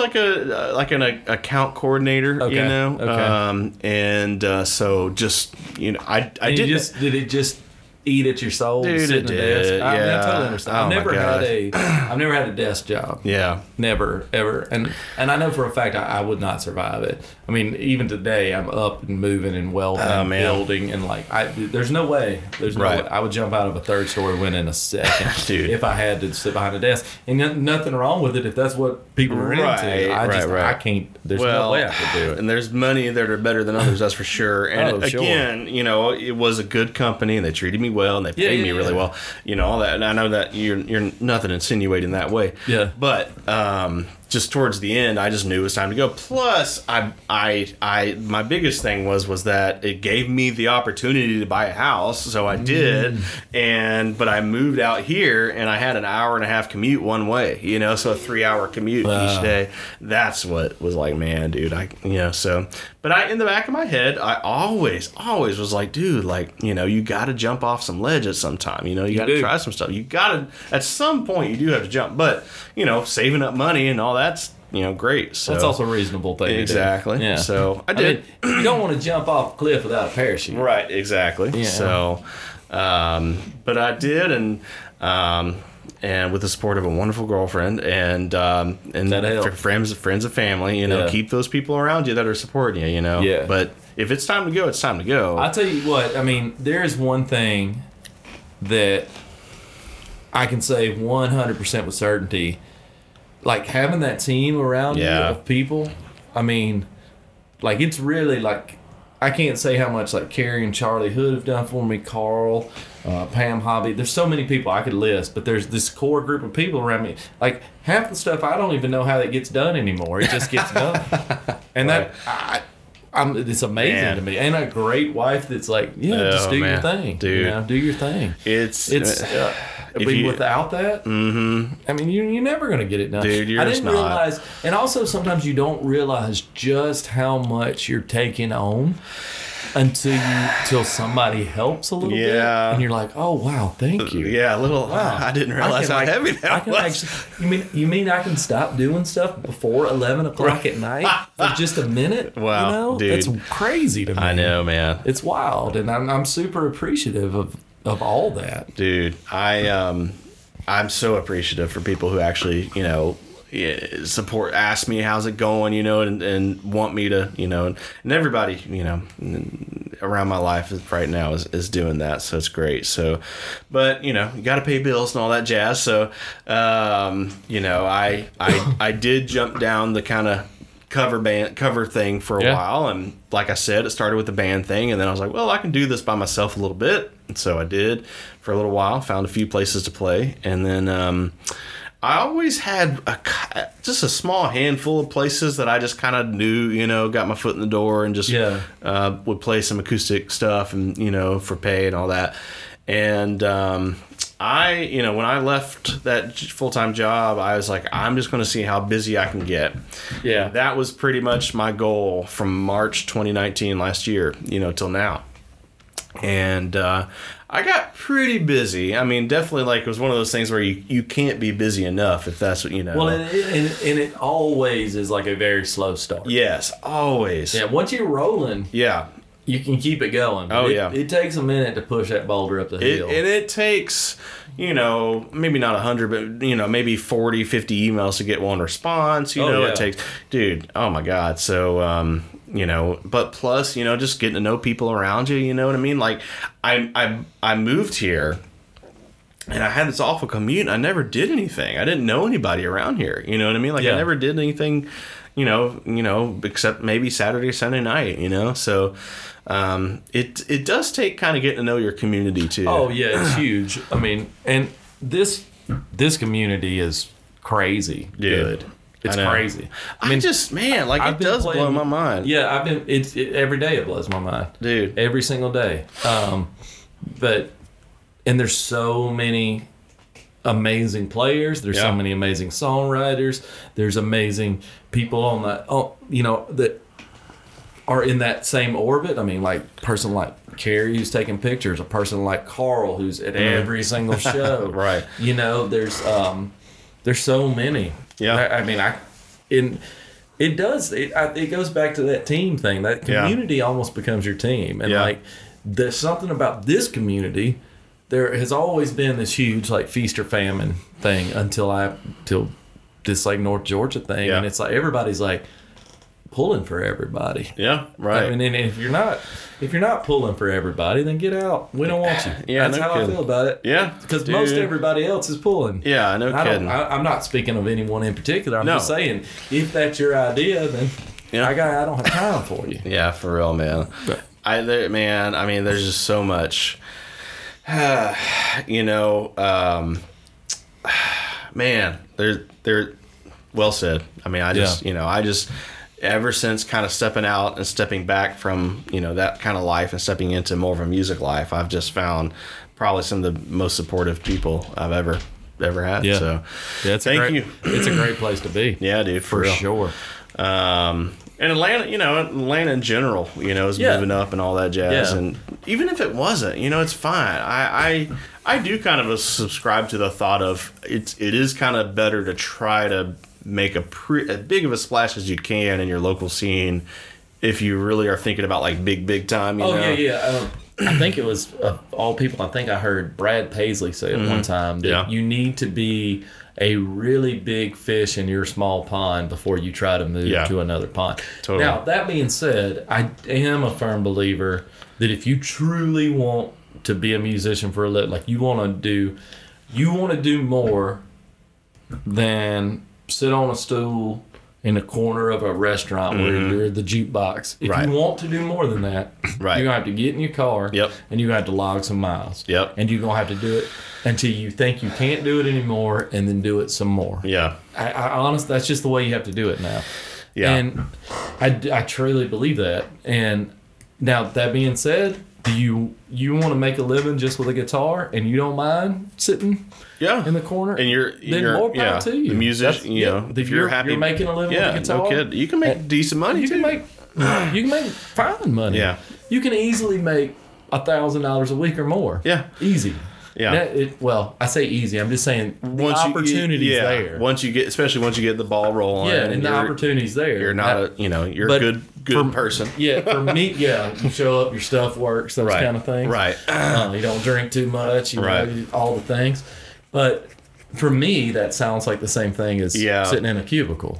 like an account coordinator, you know? Okay. So just, you know, I did... Did it just... eat at your soul, dude, sit at the desk. I mean, I totally understand. I've never had a desk job. Yeah. Never, ever. And I know for a fact I would not survive it. I mean, even today I'm up and moving and welding and building and like there's no way. There's no way. I would jump out of a third story window in a second dude. If I had to sit behind a desk. And nothing wrong with it if that's what people are into. I can't. There's no way I could do it. And there's money that are better than others, that's for sure. And again, you know, it was a good company and they treated me well and they paid me really well, you know, all that. And I know that you're nothing insinuating that way, but just towards the end I just knew it was time to go. Plus I my biggest thing was that it gave me the opportunity to buy a house, so I did. But I moved out here and I had an hour and a half commute one way, you know, so a 3-hour commute each day. That's what was like, man, dude, I, you know, so. But in the back of my head, I always was like, dude, like, you know, you got to jump off some ledge at some time. You know, you got to try some stuff. You got to, at some point, you do have to jump. But, you know, saving up money and all that's, you know, great. So that's also a reasonable thing. Exactly. Yeah. So I did. I mean, you don't want to jump off a cliff without a parachute. Right. Exactly. Yeah. So, but I did, and with the support of a wonderful girlfriend and that helps. friends and family, you know, keep those people around you that are supporting you, you know. Yeah. But if it's time to go, it's time to go. I'll tell you what, I mean, there is one thing that I can say 100% with certainty like having that team around you of people, I mean, like it's really like, I can't say how much like Carey and Charlie Hood have done for me, Carl, Pam Hobby. There's so many people I could list, but there's this core group of people around me. Like half the stuff, I don't even know how that gets done anymore. It just gets done. And right. It's amazing to me. And a great wife that's like, just do your thing. Dude. You know, do your thing. It's I mean, without that, I mean, you're never going to get it done. Dude, you're just not. I didn't realize, and also sometimes you don't realize just how much you're taking on until somebody helps a little bit, and you're like, oh wow, thank you. Yeah, a little. Wow. I didn't realize how heavy that was. Actually, you mean I can stop doing stuff before 11 o'clock at night for just a minute? Wow, you know? Dude, that's crazy to me. I know, man. It's wild, and I'm super appreciative of all that. Dude, I'm so appreciative for people who actually, you know, support, ask me how's it going, you know, and want me to, you know, and everybody, you know, around my life right now is doing that, so it's great. So, but you know, you got to pay bills and all that jazz. So, you know, I did jump down the kind of cover thing for a while, and like I said, it started with the band thing, and then I was like, well, I can do this by myself a little bit, and so I did for a little while. Found a few places to play, and then. I always had just a small handful of places that I just kind of knew, you know, got my foot in the door and just would play some acoustic stuff and, you know, for pay and all that. And when I left that full-time job, I was like, I'm just going to see how busy I can get. Yeah. That was pretty much my goal from March 2019 last year, you know, till now. And I got pretty busy. I mean, definitely, like, it was one of those things where you can't be busy enough if that's what you know. Well, and it always is like a very slow start. Yes, always. Yeah, once you're rolling, you can keep it going. Oh, It takes a minute to push that boulder up the hill. And it takes, you know, maybe not 100, but, you know, maybe 40, 50 emails to get one response. You know, it takes, dude, oh, my God. So, you know, but plus, you know, just getting to know people around you, you know what I mean? Like, I moved here, and I had this awful commute. I never did anything. I didn't know anybody around here, you know what I mean? Like, I never did anything, you know, except maybe Saturday, Sunday night, you know? So, it does take kind of getting to know your community, too. Oh, yeah, it's huge. I mean, and this community is crazy good. It's crazy. I mean, just, man, like, it does blow my mind. Yeah, every day it blows my mind. Dude. Every single day. But there's so many amazing players. There's so many amazing songwriters. There's amazing people on that are in that same orbit. I mean, like, person like Carey who's taking pictures, a person like Carl who's at every single show. Right. You know, there's so many. Yeah, I mean, it goes back to that team thing. That community almost becomes your team, and like, there's something about this community. There has always been this huge like feast or famine thing until this like North Georgia thing, and it's like everybody's like pulling for everybody. Yeah, right. I mean, and if you're not pulling for everybody, then get out. We don't want you. Yeah, that's how I feel about it. Yeah, because most everybody else is pulling. Yeah, no kidding. I'm not speaking of anyone in particular. I'm just saying, if that's your idea, then I don't have time for you. Yeah, for real, man. I mean, there's just so much. You know, man, they're well said. I mean, I just. Ever since kind of stepping out and stepping back from, you know, that kind of life and stepping into more of a music life, I've just found probably some of the most supportive people I've ever had. Yeah. So thank you. It's a great place to be. Yeah, dude, for sure. And Atlanta, you know, in general, you know, is moving up and all that jazz. Yeah. And even if it wasn't, you know, it's fine. I do kind of subscribe to the thought of it is kind of better to try to make a big of a splash as you can in your local scene if you really are thinking about like big time, you know? I think it was all people. I think I heard Brad Paisley say it one time that you need to be a really big fish in your small pond before you try to move to another pond. Totally. Now that being said, I am a firm believer that if you truly want to be a musician for a living, like you want to do more than sit on a stool in the corner of a restaurant where you're the jukebox. If you want to do more than that, you're going to have to get in your car and you're going to have to log some miles. And you're going to have to do it until you think you can't do it anymore and then do it some more. I honestly, that's just the way you have to do it now. And I truly believe that. And now, that being said, do you want to make a living just with a guitar and you don't mind sitting in the corner? And you're more power to you. The musician, you know, if you're happy, you're making a living with a guitar. No kid. You can make decent money too. You can make fine money. You can easily make $1,000 a week or more. Easy. I say easy. I'm just saying once the opportunity's there. Once you get the ball rolling, and the opportunity's there. You're not you're a good person. For me, you show up, your stuff works, those kind of things. You don't drink too much. You know, all the things. But for me, that sounds like the same thing as sitting in a cubicle.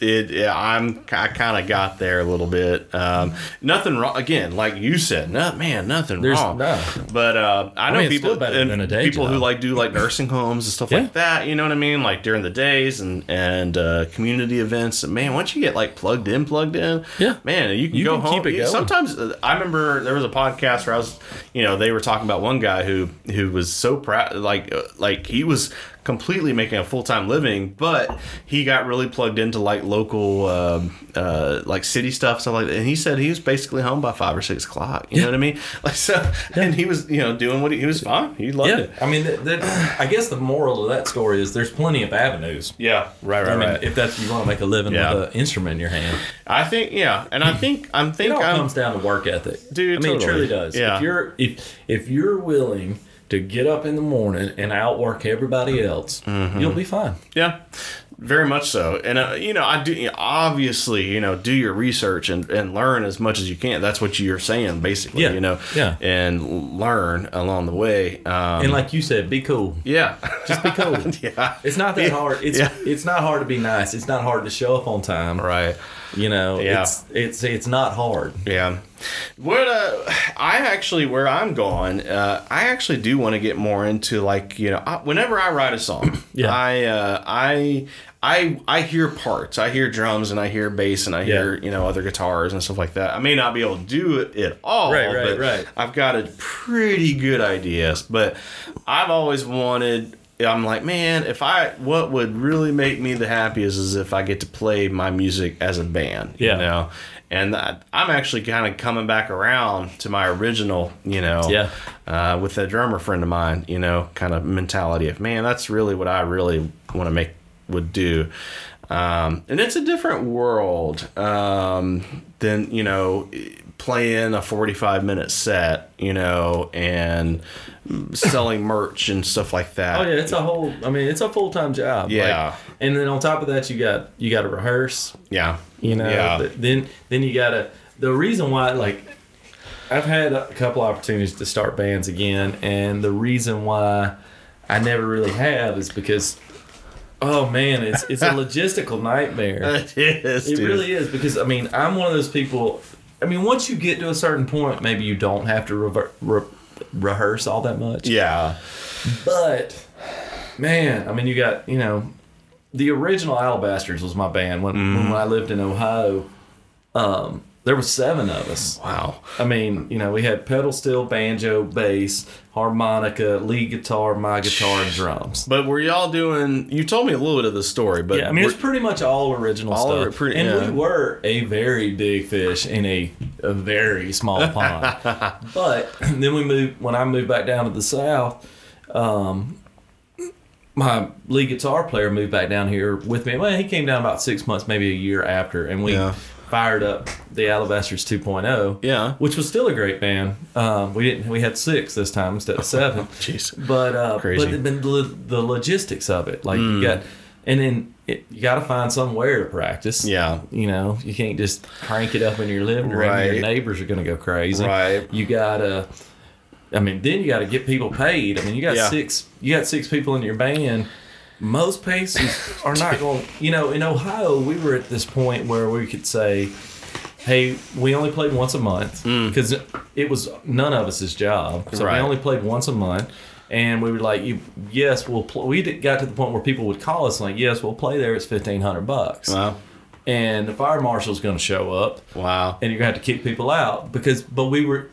I kind of got there a little bit. Nothing wrong. Again, like you said, nothing wrong. No. But I know people and people who do nursing homes and stuff like that. You know what I mean? Like during the days and community events. And, once you get plugged in. You can go home. Keep it going. Sometimes I remember there was a podcast where I was, they were talking about one guy who was so proud, like he was completely making a full-time living, but he got really plugged into local city stuff like that, and he said he was basically home by 5 or 6 o'clock, you know what I mean, and he was doing what he was fine. He loved it. I mean, I guess the moral of that story is there's plenty of avenues. If that's you want to make a living with an instrument in your hand, I think and I think it all comes down to work ethic, dude. It truly does. If you're willing to get up in the morning and outwork everybody else, you'll be fine. Yeah, very much so. And, I do, obviously, do your research and learn as much as you can. That's what you're saying, basically, and learn along the way. And like you said, be cool. Yeah. Just be cool. It's not that hard. It's not hard to be nice. It's not hard to show up on time. Right. It's not hard. Yeah. What where I'm going, I actually do want to get more into whenever I write a song, I hear parts, I hear drums and I hear bass and I hear other guitars and stuff like that. I may not be able to do it all, but I've got a pretty good idea. But I've always wanted. I'm like, what would really make me the happiest is if I get to play my music as a band, And I'm actually kind of coming back around to my original, with a drummer friend of mine, kind of mentality of, that's really what I really want to do. And it's a different world than, playing a 45-minute set, and selling merch and stuff like that. Oh yeah, it's a full-time job. Yeah. And then on top of that, you got to rehearse. Yeah. Then you got to. The reason why, I've had a couple opportunities to start bands again, and the reason why I never really have is because. Oh man, it's a logistical nightmare. It is. It really is, because I'm one of those people. Once you get to a certain point, maybe you don't have to rehearse all that much. Yeah. But man, you got the original Alabasters was my band when I lived in Ohio. There were 7 of us. Wow. We had pedal steel, banjo, bass, harmonica, lead guitar, my guitar, and drums. But were y'all doing... You told me a little bit of the story, but... Yeah, it was pretty much all original stuff. We were a very big fish in a very small pond. But then when I moved back down to the South, my lead guitar player moved back down here with me. Well, he came down about 6 months, maybe a year after, and we... Yeah. Fired up the Alabasters 2.0, which was still a great band. We had 6 this time instead of 7. Jeez, but the logistics of it, you got to find somewhere to practice. Yeah, you can't just crank it up in your living room. Right. Your neighbors are going to go crazy. Right, you got to. Then you got to get people paid. You got 6. You got 6 people in your band. Most places are not going... in Ohio, we were at this point where we could say, hey, we only played once a month because it was none of us' job. So we only played once a month. And we were like, yes, we'll play. We got to the point where people would call us like, yes, we'll play there. It's $1,500. Wow. And the fire marshal's going to show up. Wow. And you're going to have to kick people out but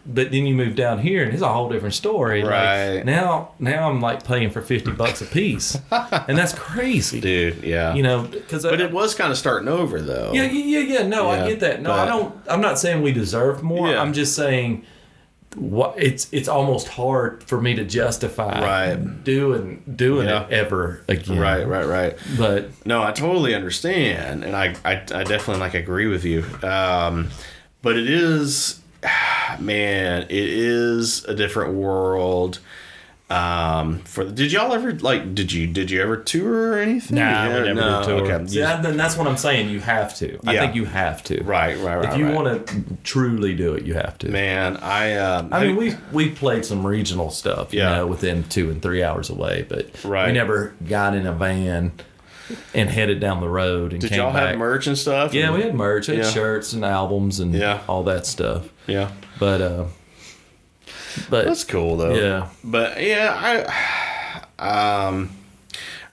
then you move down here and it's a whole different story. Right. Like, now I'm like paying for $50 a piece. And that's crazy. Dude, yeah. You know, but it was kind of starting over though. Yeah. No, yeah, I get that. No, but I'm not saying we deserve more. Yeah. I'm just saying it's almost hard for me to justify doing it ever again. Right. But no, I totally understand, and I definitely agree with you. But it is, man, it is a different world. Did y'all ever did you ever tour or anything? No, I would never tour. Okay. Yeah, then that's what I'm saying. You have to. Yeah. I think you have to. Right. If you want to truly do it, you have to. Man, I mean, we played some regional stuff, you know, within 2 and 3 hours away, but we never got in a van and headed down the road and came back. Did y'all have merch and stuff? Yeah, we had merch. We had shirts and albums and all that stuff. Yeah. But that's cool though. Yeah. But yeah,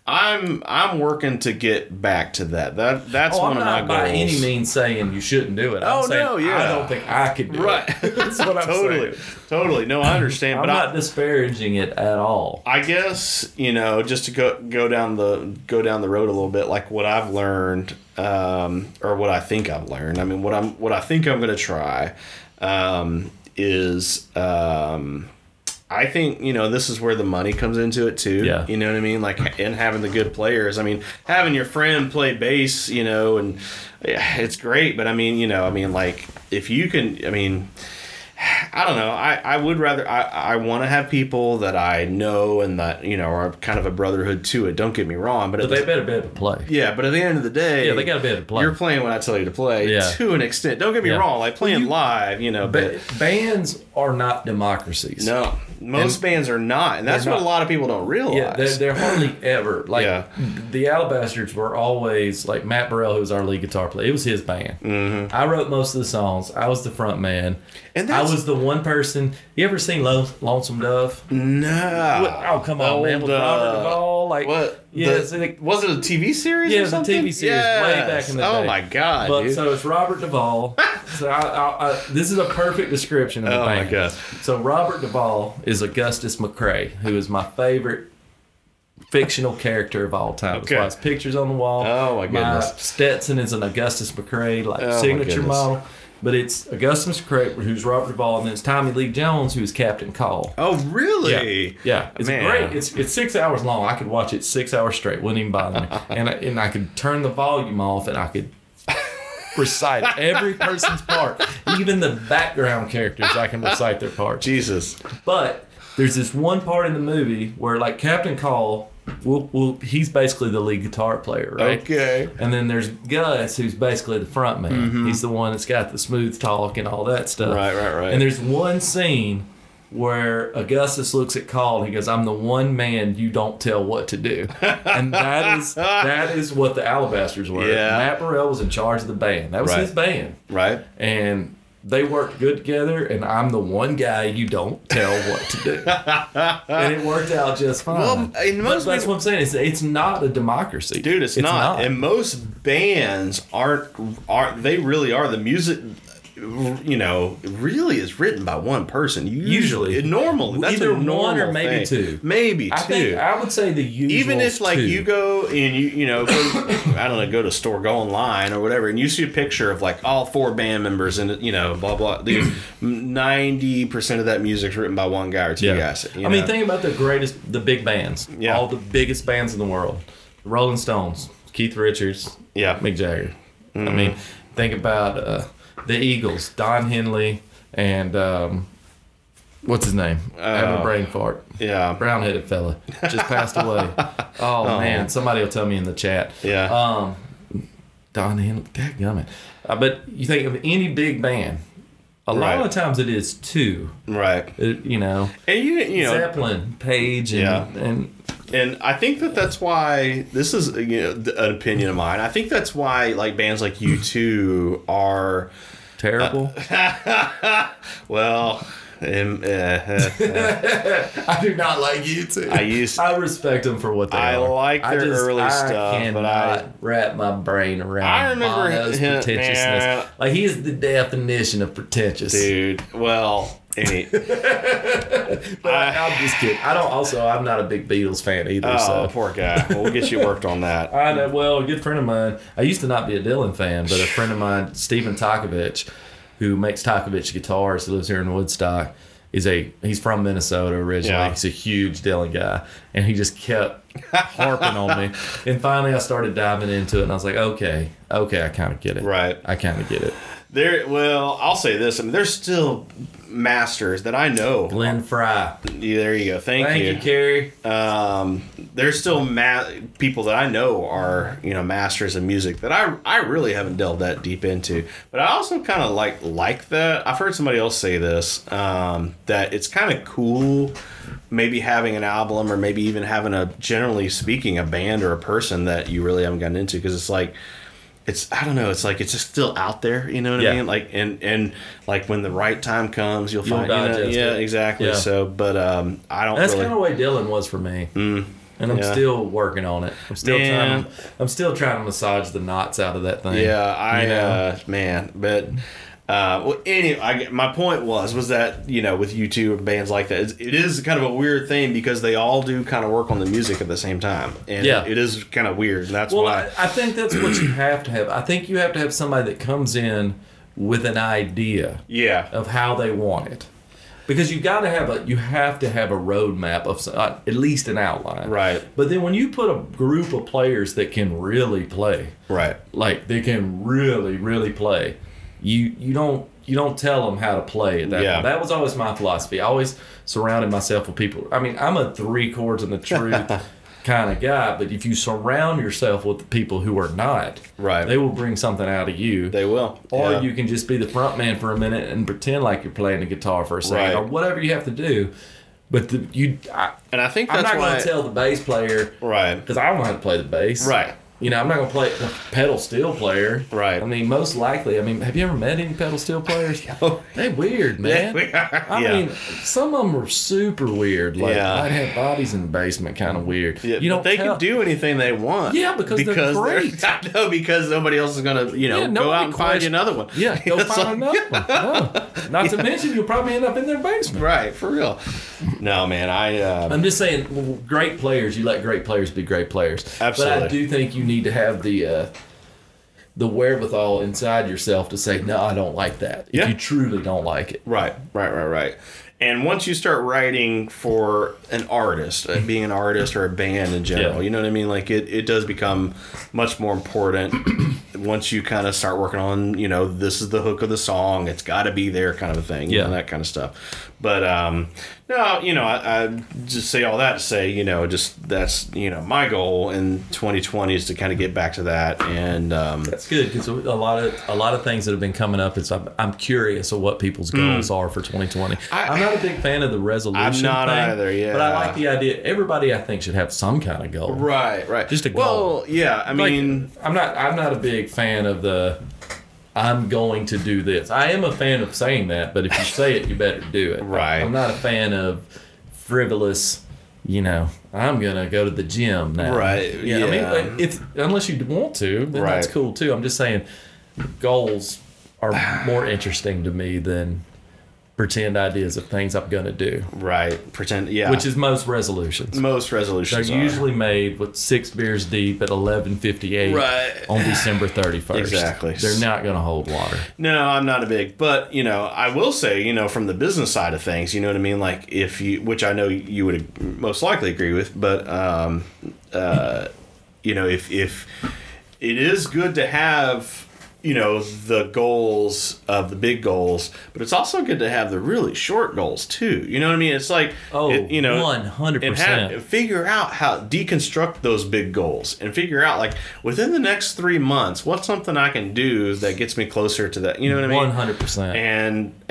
I'm working to get back to that. That's one of my goals. I'm not by any means saying you shouldn't do it. I'm saying I don't think I could do it. That's what I'm saying. Totally. No, I understand. But I'm not disparaging it at all. I guess, you know, just to go down the road a little bit, like what I've learned, or what I think I've learned. I mean, what I think I'm going to try. Is I think, you know, this is where the money comes into it too. Yeah. You know what I mean? Like, and having the good players. I mean, having your friend play bass, you know, and it's great, but I mean, you know, I mean, like, if you can, I mean, I don't know. I want to have people that I know and that, you know, are kind of a brotherhood to it. Don't get me wrong. But they better be able to play. Yeah, but at the end of the day... Yeah, they got to be able to play. You're playing what I tell you to play to an extent. Don't get me wrong. Like, playing live, you know... But bands are not democracies. No. Most bands are not. And that's what a lot of people don't realize. Yeah, they're hardly ever. Like, the Alabasters were always... Like, Matt Burrell, who was our lead guitar player, it was his band. Mm-hmm. I wrote most of the songs. I was the front man. And I was the one person. You ever seen Lonesome Dove? No. Oh, come on, man. With Robert Duvall. Like, what? Yeah, was it a TV series or something? Yeah, it was a TV series way back in the day. Oh, my God, dude. So it's Robert Duvall. So this is a perfect description of the band. Oh, my God. So Robert Duvall is Augustus McCrae, who is my favorite fictional character of all time. Okay. His pictures on the wall. Oh, my goodness. My Stetson is an Augustus McCrae, like, signature model. But it's Augustus McCrae, who's Robert Duvall, and then it's Tommy Lee Jones, who's Captain Call. Oh, really? Yeah. It's great. It's 6 hours long. I could watch it 6 hours straight. Wouldn't even bother me. And I could turn the volume off, and I could recite every person's part. Even the background characters, I can recite their parts. Jesus. But there's this one part in the movie where, like, Captain Call... he's basically the lead guitar player, right? Okay. And then there's Gus, who's basically the front man. Mm-hmm. He's the one that's got the smooth talk and all that stuff. Right. And there's one scene where Augustus looks at Call and he goes, "I'm the one man you don't tell what to do." And that is what the Alabasters were. Yeah. Matt Burrell was in charge of the band. That was his band. Right. And they worked good together, and I'm the one guy you don't tell what to do. And it worked out just fine. Well, that's what I'm saying. It's not a democracy. Dude, it's not. And most bands aren't. They really are. The music, you know, really is written by one person. Usually. Normally. That's either one or maybe two. Maybe two. I would say the usual. Even if, like, you go and, go to a store, go online or whatever, and you see a picture of, like, all four band members and, you know, blah, blah. Dude, 90% of that music's written by one guy or two guys. I mean, think about the big bands. Yeah. All the biggest bands in the world. The Rolling Stones, Keith Richards, Mick Jagger. Mm-hmm. I mean, think about... the Eagles, Don Henley, and what's his name? Having a brain fart. Yeah. Brown-headed fella. Just passed away. Oh, man. Somebody will tell me in the chat. Yeah. Don Henley. Dadgummit. But you think of any big band, a lot of times it is two. Right. You know. And you know. Zeppelin, Page, and I think that's why this is, you know, an opinion of mine. I think that's why, like, bands like U2 are terrible. Well, I do not like U2. I respect them for what they are. I like their early stuff, but I wrap my brain around. I remember his pretentiousness. Yeah. Like, he's the definition of pretentious, dude. Well, but I'm just kidding. I don't. Also, I'm not a big Beatles fan either. Oh, so. Poor guy. Well, we'll get you worked on that. I know. Well, a good friend of mine. I used to not be a Dylan fan, but a friend of mine, Steven Krausen, who makes Takovich guitars, who lives here in Woodstock, he's from Minnesota originally. Yeah. He's a huge Dylan guy. And he just kept harping on me. And finally I started diving into it, and I was like, okay, I kind of get it. Right. I kind of get it. I'll say this. I mean, there's still masters that I know. Glenn Fry. There you go. Thank you. Thank you, Carey. There's still people that I know are, masters of music that I really haven't delved that deep into. But I also kind of like that. I've heard somebody else say this, that it's kind of cool maybe having an album or maybe even having generally speaking, a band or a person that you really haven't gotten into, because it's like, I don't know. It's like it's just still out there. You know what I mean? Like and like when the right time comes, you'll find. Exactly. Yeah. So, but I don't. That's kind of the way Dylan was for me. Mm. And I'm still working on it. I'm still trying to massage the knots out of that thing. Yeah, but. Anyway, my point was that, with U2 and bands like that, it is kind of a weird thing because they all do kind of work on the music at the same time. And it is kind of weird. And that's why. I think that's what you have to have. I think you have to have somebody that comes in with an idea of how they want it. Because you have to have a roadmap of at least an outline, right? But then when you put a group of players that can really play, right? Like they can really, really play. You don't tell them how to play at that point. That was always my philosophy. I always surrounded myself with people. I mean, I'm a 3 chords and the truth kind of guy, but if you surround yourself with the people who are not, right, they will bring something out of you. They will. Or you can just be the front man for a minute and pretend like you're playing the guitar for a second, or whatever you have to do. But I think that's why I'm not going to tell the bass player, right? Because I don't know how to play the bass, right? I'm not going to play a pedal steel player. Right. I mean, most likely. I mean, have you ever met any pedal steel players? They're weird, man. I mean, some of them are super weird. Like, I'd have bodies in the basement, kind of weird. Yeah, they can do anything they want. Yeah, because they're great. I know, because nobody else is going to, go out and find you another one. Yeah, go find another one. No. Not to mention, you'll probably end up in their basement. Right, for real. No, man, I'm just saying, great players, you let great players be great players. Absolutely. But I do think you need to have the wherewithal inside yourself to say, no, I don't like that. If you truly don't like it. Right. And once you start writing for an artist, being an artist or a band in general, you know what I mean? Like it does become much more important once you kind of start working on, this is the hook of the song. It's got to be there kind of a thing. Yeah. That kind of stuff. But, no, I just say all that to say, that's, my goal in 2020 is to kind of get back to that. And that's good, because a lot of things that have been coming up, I'm curious of what people's goals are for 2020. I'm not a big fan of the resolution thing. I'm not either, but I like the idea. Everybody, I think, should have some kind of goal. Right. Just a goal. Well, yeah, I mean. Like, I'm not a big fan of the... I'm going to do this. I am a fan of saying that, but if you say it, you better do it. Right. I'm not a fan of frivolous, I'm going to go to the gym now. Right. Yeah. I mean, unless you want to, then that's cool too. I'm just saying goals are more interesting to me than pretend ideas of things I'm going to do. Right. Pretend, yeah. Which is most resolutions. They're usually made with 6 beers deep at 11:58 on December 31st. Exactly. They're not going to hold water. No, I'm not a big, but, I will say, from the business side of things, you know what I mean? Like which I know you would most likely agree with, but, if it is good to have... the goals of the big goals, but it's also good to have the really short goals too. You know what I mean? It's like, 100%. And figure out how deconstruct those big goals and figure out like within the next 3 months, what's something I can do that gets me closer to that. You know what I mean? 100%.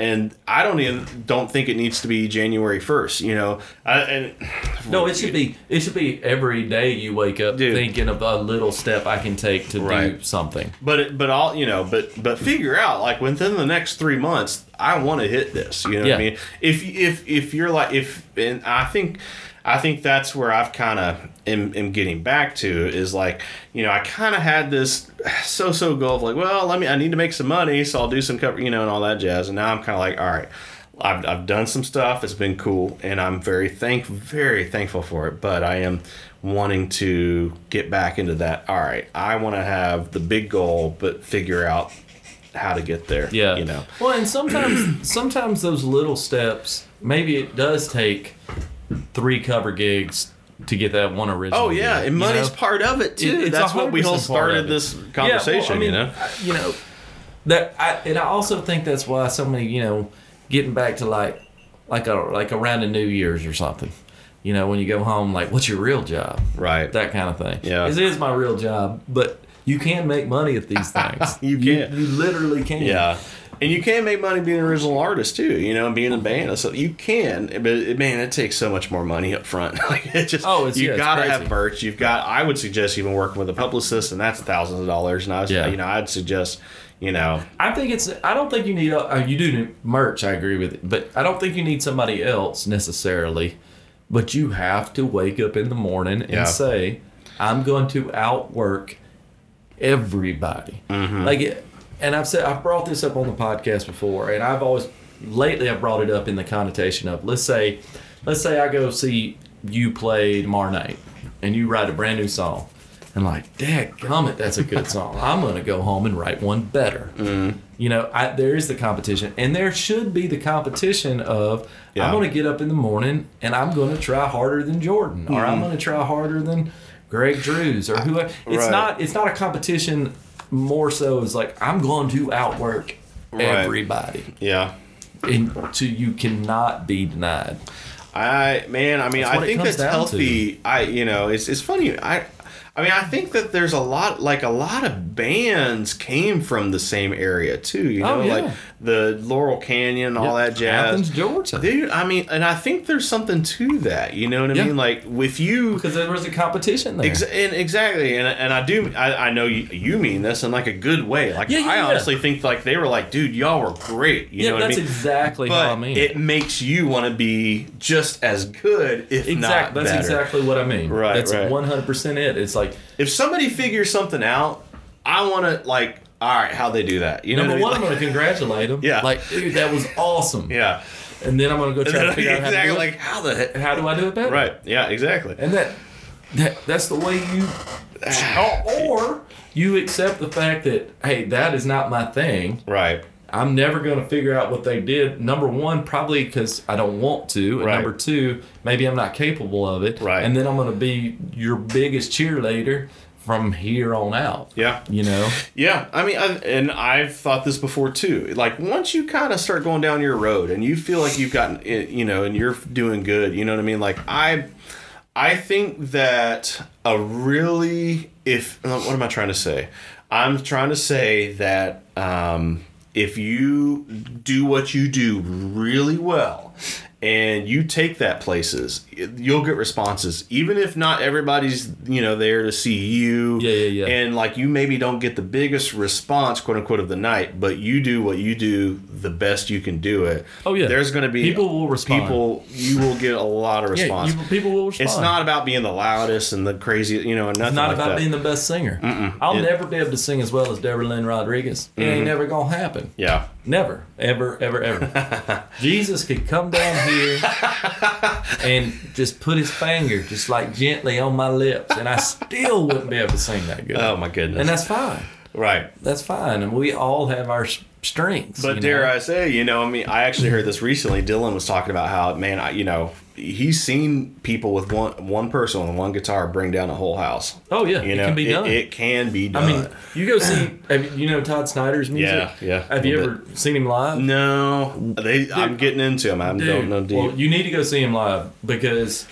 And I don't think it needs to be January 1st. It should be every day you wake up thinking of a little step I can take to do something. But all you know, but figure out, like, within the next 3 months, I want to hit this. You know what I mean? If you're like, and I think that's where I've kind of am getting back to, is like, you know, I kind of had this so goal of like, well, I need to make some money, so I'll do some cover, you know, and all that jazz. And now I'm kind of like, all right, I've done some stuff. It's been cool, and I'm very thankful for it. But I am wanting to get back into that. All right, I want to have the big goal, but figure out how to get there. Yeah, you know. Well, and sometimes those little steps. Maybe it does take 3 cover gigs to get that one original. Oh yeah, gig, and money's part of it too. That's what we all started this conversation. Yeah, well, you know that. I also think that's why so many, you know, getting back to like around a New Year's or something, you know, when you go home, like, what's your real job? Right. That kind of thing. Yeah. It is my real job, but you can make money at these things. You can. You literally can. Yeah. And you can make money being an original artist too, you know, being a band. So you can, but man, it takes so much more money up front. Like, it just, you gotta have merch. You've got. I would suggest even working with a publicist, and that's thousands of dollars. And I'd suggest. You know, I don't think you need. You do need merch. I agree with it, but I don't think you need somebody else necessarily. But you have to wake up in the morning and say, "I'm going to outwork everybody." Mm-hmm. And I've brought this up on the podcast before, and I've brought it up in the connotation of let's say I go see you play tomorrow night, and you write a brand new song. And like, dadgummit, that's a good song. I'm going to go home and write one better. Mm. You know, there is the competition. And there should be the competition of, I'm going to get up in the morning and I'm going to try harder than Jordan. Mm. Or I'm going to try harder than Greg Drews. Or whoever. It's not a competition, more so as like, I'm going to outwork everybody. Yeah. And so you cannot be denied. I think that's healthy. It's funny. I think that there's a lot of bands came from the same area too, you know, like the Laurel Canyon, all that jazz. Athens, Georgia. Dude, and I think there's something to that, you know what I mean? Like with you, because there was a competition there. Exactly, and I do. I know you mean this in like a good way. Like I honestly think like they were like, dude, y'all were great. You know what I mean? That's exactly how I mean. It makes you want to be just as good, if not better. That's exactly what I mean. Right, that's 100% it. It's like, if somebody figures something out, I want to, like, all right, how'd they do that? You know, number one, I'm going to congratulate them. Yeah. Like, dude, that was awesome. Yeah. And then I'm going to go try to figure out how to do it. How do I do it better? Right. Yeah, exactly. And that's the way you... Or you accept the fact that, hey, that is not my thing. Right. I'm never going to figure out what they did. Number one, probably because I don't want to. And number two, maybe I'm not capable of it. Right. And then I'm going to be your biggest cheerleader from here on out. Yeah. You know? Yeah. I mean, and I've thought this before too. Like, once you kind of start going down your road and you feel like you've gotten, you know, and you're doing good, you know what I mean? Like, I think that what am I trying to say? I'm trying to say that, if you do what you do really well and you take that places, you'll get responses. Even if not everybody's, you know, there to see you. Yeah. And like, you maybe don't get the biggest response, quote unquote, of the night, but you do what you do the best you can do it. Oh yeah. There's going to be people will respond. You will get a lot of response. People will respond. It's not about being the loudest and the craziest, you know, and nothing. It's not like about being the best singer. Mm-mm. I'll never be able to sing as well as Deborah Lynn Rodriguez. Mm-hmm. It ain't never gonna happen. Yeah. Never, ever, ever, ever. Jesus could come down here and just put his finger just like gently on my lips, and I still wouldn't be able to sing that good. Oh my goodness. And that's fine. Right. That's fine. And we all have our strengths. But dare I say, you know, I mean, I actually heard this recently. Dylan was talking about how, man, you know, he's seen people with one person on one guitar bring down a whole house. Oh yeah, you know, it can be done. It can be done. I mean, you go see, you know, Todd Snyder's music. Yeah. Have you ever seen him live? No, I'm getting into him. I don't know. Well, you need to go see him live because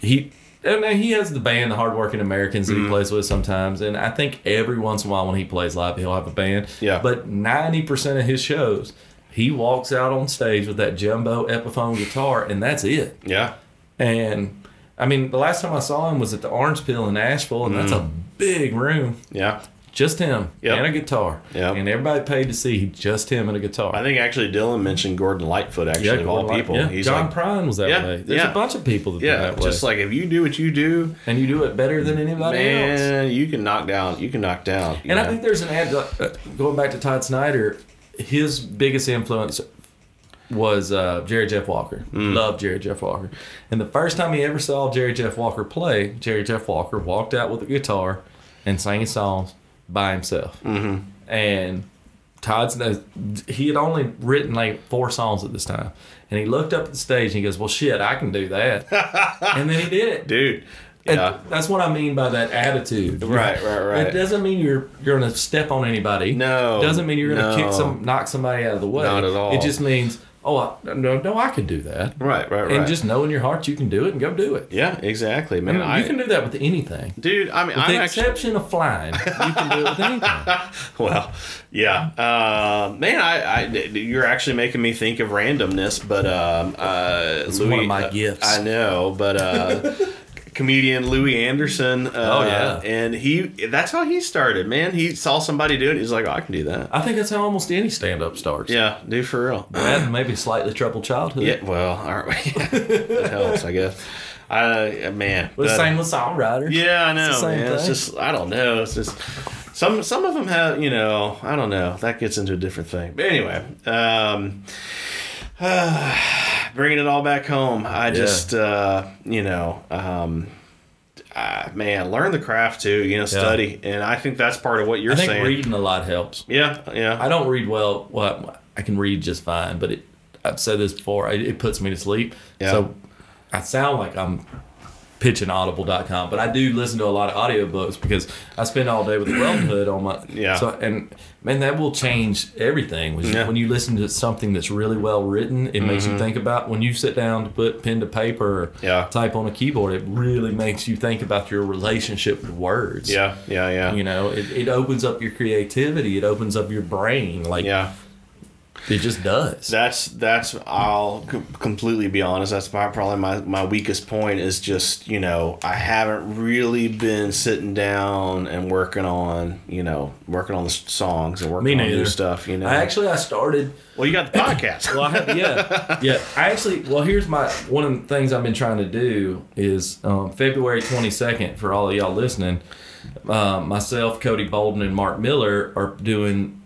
he has the band, the Hardworking Americans, that he plays with sometimes, and I think every once in a while when he plays live, he'll have a band. Yeah. But 90% of his shows, he walks out on stage with that jumbo Epiphone guitar, and that's it. Yeah. And, I mean, the last time I saw him was at the Orange Peel in Nashville, and that's a big room. Yeah. Just him and a guitar. Yep. And everybody paid to see just him and a guitar. I think actually Dylan mentioned Gordon Lightfoot, of all people. Yeah. He's John Prine was that way. There's a bunch of people that were that way. Just like if you do what you do. And you do it better than anybody else. Man, you can knock down. And I think there's an ad, going back to Todd Snyder, his biggest influence was Jerry Jeff Walker. Loved Jerry Jeff Walker. And the first time he ever saw Jerry Jeff Walker play, Jerry Jeff Walker walked out with a guitar and sang his songs by himself. Mm-hmm. And he had only written like 4 songs at this time. And he looked up at the stage and he goes, well, shit, I can do that. And then he did it. Dude. Yeah. And that's what I mean by that attitude. Right. It doesn't mean you're going to step on anybody. No. It doesn't mean you're going to knock somebody out of the way. Not at all. It just means, I can do that. Right. And just know in your heart you can do it and go do it. Yeah, exactly, man. I mean, you can do that with anything. Dude, I mean, exception of flying, you can do it with anything. Well, yeah. Man, you're actually making me think of randomness, but... it's Louis, one of my gifts. I know, but... comedian Louis Anderson. And that's how he started, man. He saw somebody do it. He's like, I can do that. I think that's how almost any stand-up starts. Yeah, dude, for real. Brad, maybe slightly troubled childhood. Yeah, well, aren't we? It helps, I guess. Man. But same with songwriters. Yeah, I know, it's the same thing. It's just, I don't know. It's just... Some of them have, I don't know. That gets into a different thing. But anyway, bringing it all back home. I just, man, learn the craft too, study. And I think that's part of what you're saying. I think reading a lot helps. Yeah. I don't read well. Well, I can read just fine, but I've said this before, it puts me to sleep. Yeah. So I sound like I'm pitching audible.com, but I do listen to a lot of audiobooks because I spend all day with the Robin Hood on my... Yeah. So, and man, that will change everything. When you listen to something that's really well written, it makes you think about... When you sit down to put pen to paper or type on a keyboard, it really makes you think about your relationship with words. Yeah. It opens up your creativity. It opens up your brain. It just does. That's. I'll completely be honest. That's probably my weakest point is just I haven't really been sitting down and working on the songs and working on new stuff. I started. Well, you got the podcast. Here's one of the things I've been trying to do is February 22nd for all of y'all listening. Myself, Cody Bolden, and Mark Miller are doing.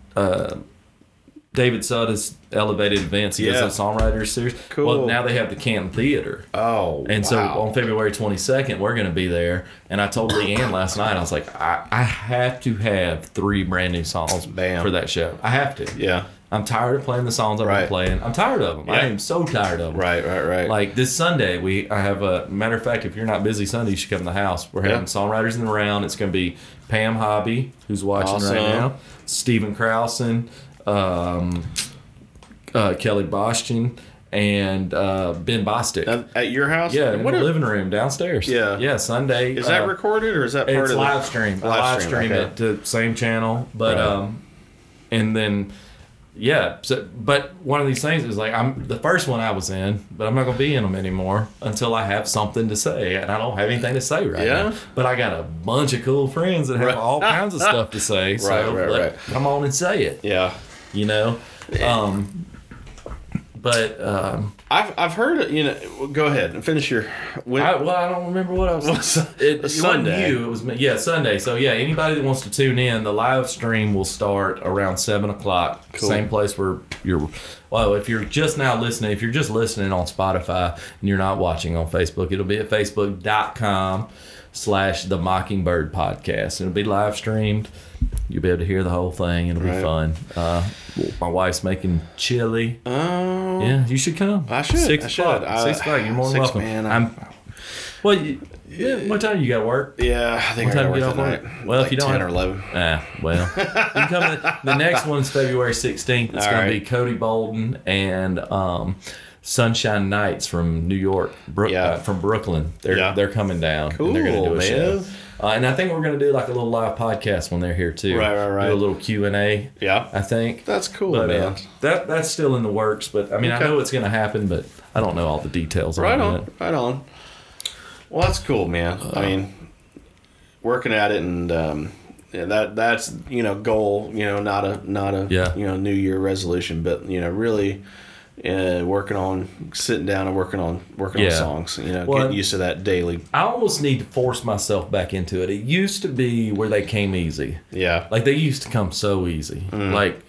David Sutta's Elevated Events. He does a songwriter series. Cool. Well, now they have the Canton Theater. Oh, and so on February 22nd, we're going to be there. And I told Leanne last night, I was like, I have to have 3 brand new songs for that show. I have to. Yeah. I'm tired of playing the songs I've been playing. I'm tired of them. Yeah. I am so tired of them. Right. Like this Sunday, I have a matter of fact, if you're not busy Sunday, you should come to the house. We're having songwriters in the round. It's going to be Pam Hobby, who's watching right now, Steven Krausen, Kelly Bostian and Ben Bostic at your house. Yeah, in the living room downstairs. Yeah. Sunday. Is that recorded or is that part of live stream? Live stream at the same channel, but and then but one of these things is like I'm the first one I was in, but I'm not gonna be in them anymore until I have something to say, and I don't have anything to say right now. But I got a bunch of cool friends that have all kinds of stuff to say. Come on and say it. Yeah. I've heard go ahead and finish your. I don't remember what I was. It Sunday. It was me. Yeah, Sunday. So yeah, anybody that wants to tune in, the live stream will start around 7:00. Cool. Same place where you're. Well, if you're just now listening, on Spotify and you're not watching on Facebook, it'll be at facebook.com/The Mockingbird Podcast. It'll be live streamed. You'll be able to hear the whole thing. It'll be fun. My wife's making chili. Oh. Yeah, you should come. I should. 6 o'clock. 6 o'clock. You're more than welcome. Man, what time you got to work? Yeah, I think I got to work tonight. Well, like if you don't 10 or 11. You can come the next one's February 16th. It's going to be Cody Bolden and... Sunshine Nights from New York, from Brooklyn. They're coming down. Cool, and they're going to do a show. And I think we're going to do like a little live podcast when they're here too. Right. Do a little Q&A. Yeah, I think that's cool, but, man. That's still in the works, but I mean, I know it's going to happen, but I don't know all the details. Right on. Well, that's cool, man. I mean, working at it and Yeah, that's goal, not a yeah. New Year resolution, but really working on sitting down and working yeah. on songs, getting used to that daily. I almost need to force myself back into it. It used to be where they came easy. Yeah. Like they used to come so easy. Mm. Like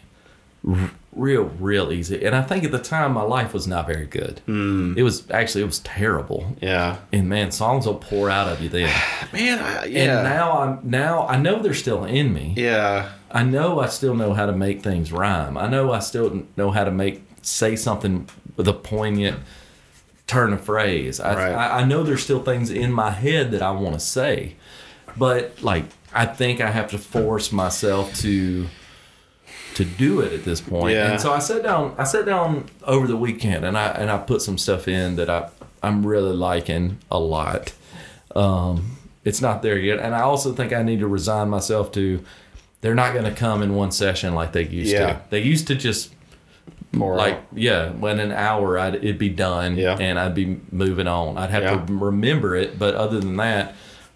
real easy. And I think at the time my life was not very good. Mm. It was terrible. Yeah. And man, songs will pour out of you then. Man, yeah. And now I know they're still in me. Yeah. I know I still know how to make things rhyme. I know I still know how to say something with a poignant turn of phrase. I know there's still things in my head that I want to say, but I think I have to force myself to do it at this point. Yeah. And so I sat down over the weekend and I put some stuff in that I'm really liking a lot. It's not there yet. And I also think I need to resign myself to, they're not going to come in one session like they used yeah. to. They used to just more like out. Yeah, when an hour it'd be done yeah. and I'd be moving on. I'd have yeah. to remember it, but other than that,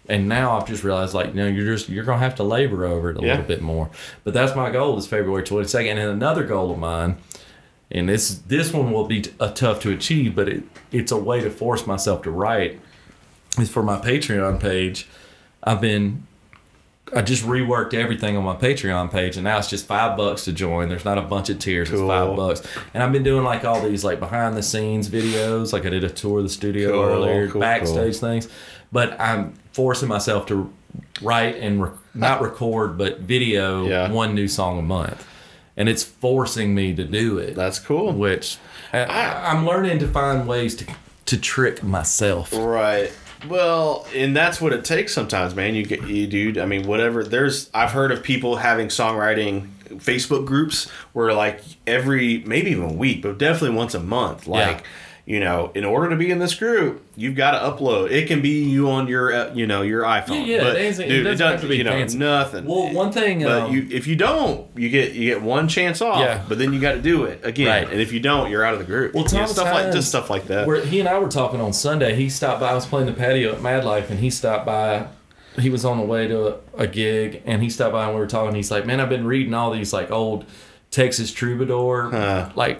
and now I've just realized you're gonna have to labor over it a yeah. little bit more. But that's my goal is February 22nd, and another goal of mine, and this one will be tough to achieve, but it's a way to force myself to write. Is for my Patreon page. I just reworked everything on my Patreon page, and now it's just $5 to join. There's not a bunch of tiers. Cool. It's $5. And I've been doing all these behind the scenes videos. I did a tour of the studio earlier, backstage things. But I'm forcing myself to write and not record, but video yeah. one new song a month. And it's forcing me to do it. That's cool. Which I'm learning to find ways to trick myself. Right. Well, and that's what it takes sometimes, man. Whatever. I've heard of people having songwriting Facebook groups where maybe even a week, but definitely once a month. In order to be in this group, you've got to upload. It can be you on your your iPhone. Yeah, but it doesn't have to be fancy. Nothing. Well, one thing. But if you don't, you get one chance off. Yeah. But then you got to do it again. Right. And if you don't, you're out of the group. Well, stuff like that. He and I were talking on Sunday. He stopped by. I was playing the patio at Madlife, and he stopped by. He was on the way to a gig, and he stopped by, and we were talking. He's like, "Man, I've been reading all these old." Texas Troubadour,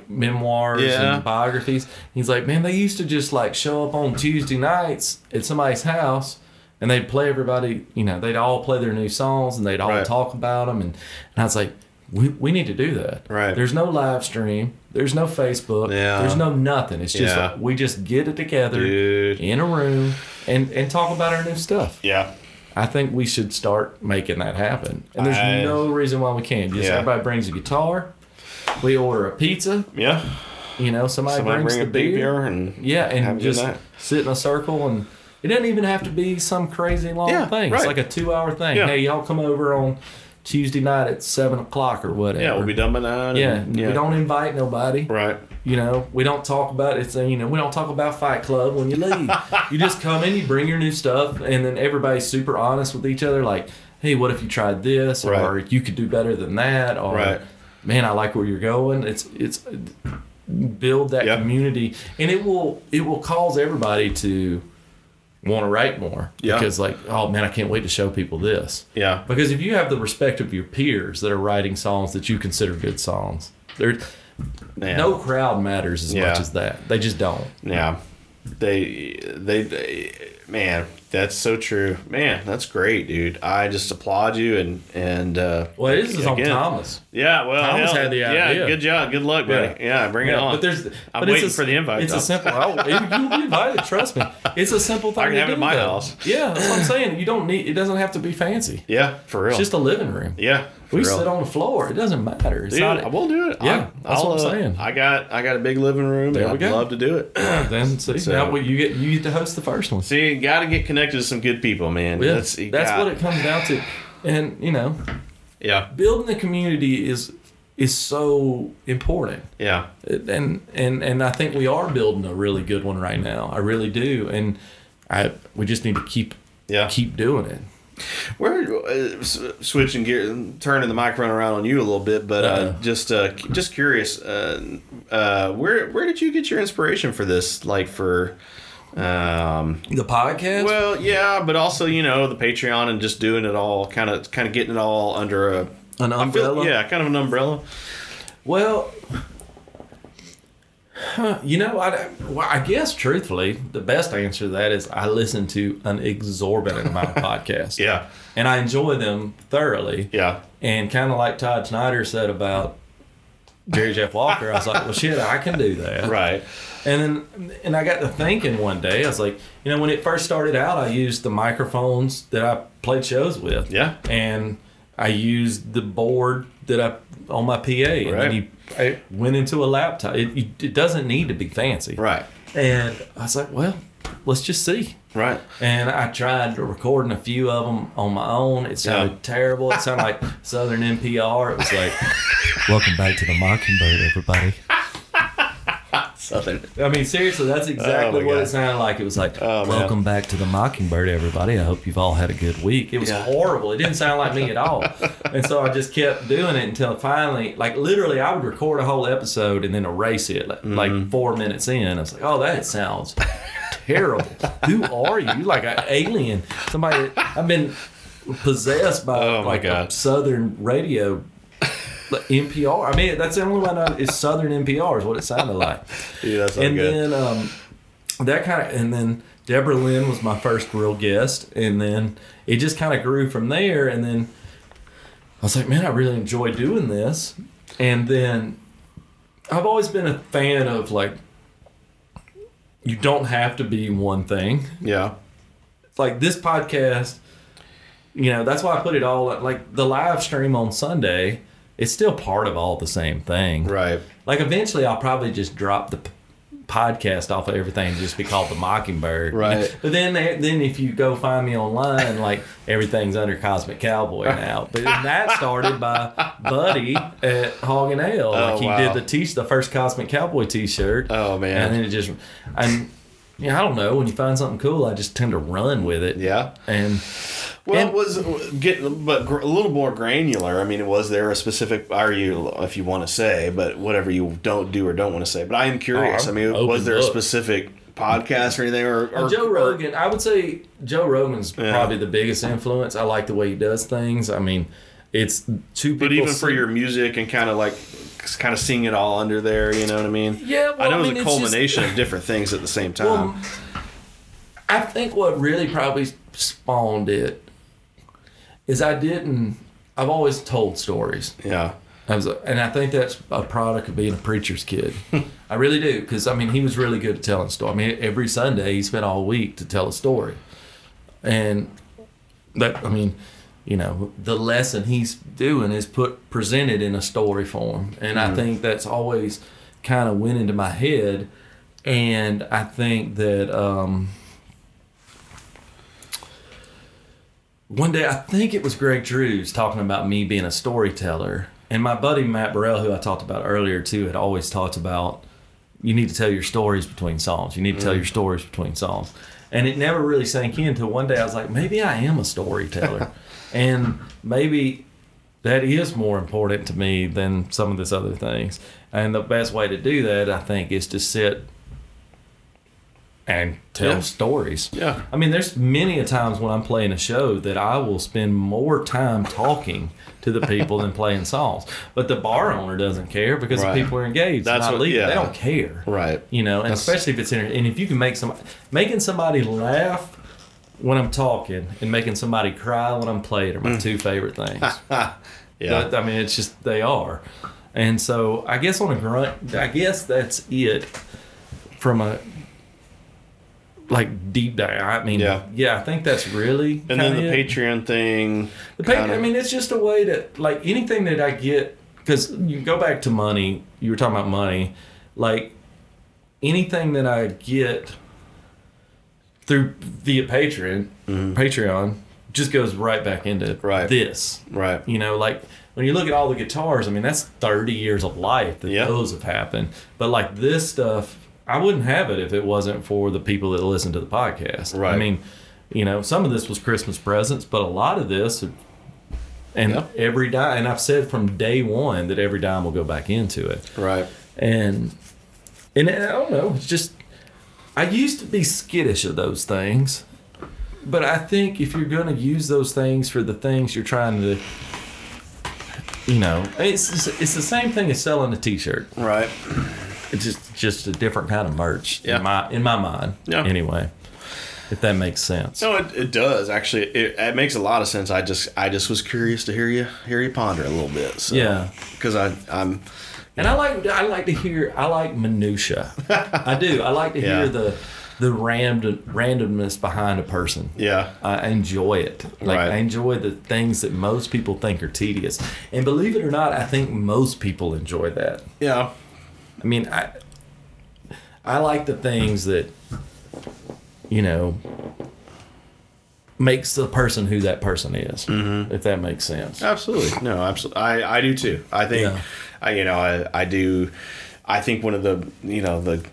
memoirs yeah. and biographies. He's like, man, they used to just show up on Tuesday nights at somebody's house and they'd play everybody, they'd all play their new songs and they'd all right. talk about them. And I was like, we need to do that. Right. There's no live stream. There's no Facebook. Yeah. There's no nothing. It's just yeah. We just get it together Dude. In a room and talk about our new stuff. Yeah. I think we should start making that happen. And there's no reason why we can't. Just yeah. everybody brings a guitar. We order a pizza. Yeah. Somebody brings the beer. And yeah, and just sit in a circle. And it doesn't even have to be some crazy long thing. Right. It's a 2-hour thing. Yeah. Hey, y'all come over on Tuesday night at 7 o'clock or whatever. Yeah, we'll be done by 9. Yeah, we don't invite nobody. Right. We don't talk about it. We don't talk about Fight Club when you leave. You just come in, you bring your new stuff, and then everybody's super honest with each other. Like, hey, what if you tried this? Right. Or you could do better than that. Or, right. man, I like where you're going. It's build that yep. community, and it will cause everybody to want to write more yeah. because oh man, I can't wait to show people this. Yeah. Because if you have the respect of your peers that are writing songs that you consider good songs, no crowd matters as yeah. much as that. They just don't. Yeah. They man, that's so true. Man, that's great, dude. I just applaud you and well, this is on Thomas. Yeah, well, Thomas had the idea. Yeah, good job. Good luck, buddy. Yeah, bring it on. But I'm waiting for the invite. It's a simple. You'll be invited. Trust me. It's a simple thing. I can have it at my house. Yeah, that's what I'm saying. You don't need. It doesn't have to be fancy. Yeah, for real. It's just a living room. Yeah. We sit on the floor. It doesn't matter. It's not, I will do it. Yeah, that's what I'm saying. I got a big living room. There and we go. I'd love to do it. Then see, now you get to host the first one. See, you got to get connected to some good people, man. Yeah. That's what it comes down to. And yeah, building the community is so important. Yeah, and I think we are building a really good one right now. I really do, and we just need to keep doing it. We're switching gears, turning the microphone around on you a little bit, but just curious, where did you get your inspiration for this? Like for The podcast? Well, yeah, but also, you know, the Patreon and just doing it all, kind of getting it all under an umbrella? Yeah, kind of an umbrella. Well, you know, I guess, truthfully, the best answer to that is I listen to an exorbitant amount of podcasts. Yeah. And I enjoy them thoroughly. Yeah. And kind of like Todd Snyder said about Jerry Jeff Walker, I was like, well, shit, I can do that. Right. And then, and I got to thinking one day, I was like, you know, when it first started out, I used the microphones that I played shows with. Yeah. And I used the board that I, on my PA. Right. And then I went into a laptop. It doesn't need to be fancy. Right. And I was like, well, let's just see. Right. And I tried recording a few of them on my own. It sounded terrible. It sounded like Southern NPR. It was like, welcome back to the Mockingbird, everybody. Southern. I mean, seriously, that's exactly what God. It sounded like. It was like, welcome back to the Mockingbird, everybody. I hope you've all had a good week. It was horrible. It didn't sound like me at all. And so I just kept doing it until finally, like literally, I would record a whole episode and then erase it like 4 minutes in. I was like, oh, that sounds terrible. Who are you? You're like an alien. Somebody that I've been possessed by a Southern radio. Like NPR. I mean, that's the only one I know is Southern NPR is what it sounded like. Yeah, that's not good. And then then Deborah Lynn was my first real guest, and then it just kind of grew from there. And then I was like, man, I really enjoy doing this. And then I've always been a fan of like, you don't have to be one thing. Yeah. Like this podcast, you know, that's why I put it all like the live stream on Sunday. It's still part of all the same thing. Right. Like, eventually, I'll probably just drop the podcast off of everything and just be called The Mockingbird. Right. But then if you go find me online, like, everything's under Cosmic Cowboy now. But that started by Buddy at Hog and Ale. Oh, like, he did the first Cosmic Cowboy T-shirt. Oh, man. And then it just... Yeah, I don't know. When you find something cool, I just tend to run with it. Yeah. But a little more granular. I mean, was there a specific, if you want to say, but whatever you don't do or don't want to say. But I am curious. I mean, was there a specific podcast or anything? Or Joe Rogan. I would say Joe Rogan's probably the biggest influence. I like the way he does things. I mean, it's two people. But even for your music and kind of seeing it all under there, you know what I mean? Yeah, well, I mean, it was a culmination of different things at the same time. Well, I think what really probably spawned it is I've always told stories. Yeah. And I think that's a product of being a preacher's kid. I really do, because, I mean, he was really good at telling stories. I mean, every Sunday, he spent all week to tell a story. And that, I mean... You know, the lesson he's doing is presented in a story form. And I think that's always kind of went into my head. And I think that one day, I think it was Greg Drews talking about me being a storyteller. And my buddy Matt Burrell, who I talked about earlier, too, had always talked about you need to tell your stories between songs. You need to tell your stories between songs. And it never really sank in until one day I was like, maybe I am a storyteller. And maybe that is more important to me than some of these other things. And the best way to do that, I think, is to sit and tell stories. Yeah. I mean, there's many a times when I'm playing a show that I will spend more time talking to the people than playing songs. But the bar owner doesn't care because the people are engaged. That's what, they don't care. Right. You know, and especially if it's interesting. And if you can make somebody laugh when I'm talking and making somebody cry when I'm playing are my two favorite things. Yeah. But, I mean, it's just, they are. And so I guess that's it from a, like, deep dive. I mean, I think that's really kind of it. And then the Patreon thing. I mean, it's just a way to, like, anything that I get, because you go back to money, you were talking about money, like, anything that I get via Patreon just goes right back into this. Right. You know, like, when you look at all the guitars, I mean, that's 30 years of life that those have happened. But, like, this stuff... I wouldn't have it if it wasn't for the people that listen to the podcast. Right. I mean, you know, some of this was Christmas presents, but a lot of this, and every dime, and I've said from day one that every dime will go back into it. Right. And I don't know, it's just, I used to be skittish of those things, but I think if you're going to use those things for the things you're trying to, you know, it's the same thing as selling a T-shirt. Right. It's just a different kind of merch in my mind. Yeah. Anyway, if that makes sense. No, it does actually. It makes a lot of sense. I just was curious to hear you ponder a little bit. So, yeah. Because I'm. And yeah. I like minutia. I do. I like to hear the randomness behind a person. Yeah. I enjoy it. Like right. I enjoy the things that most people think are tedious. And believe it or not, I think most people enjoy that. Yeah. I mean, I like the things that, you know, makes the person who that person is, mm-hmm. if that makes sense. Absolutely. No, absolutely. I do too. I think... Yeah. I think one of the, you know, the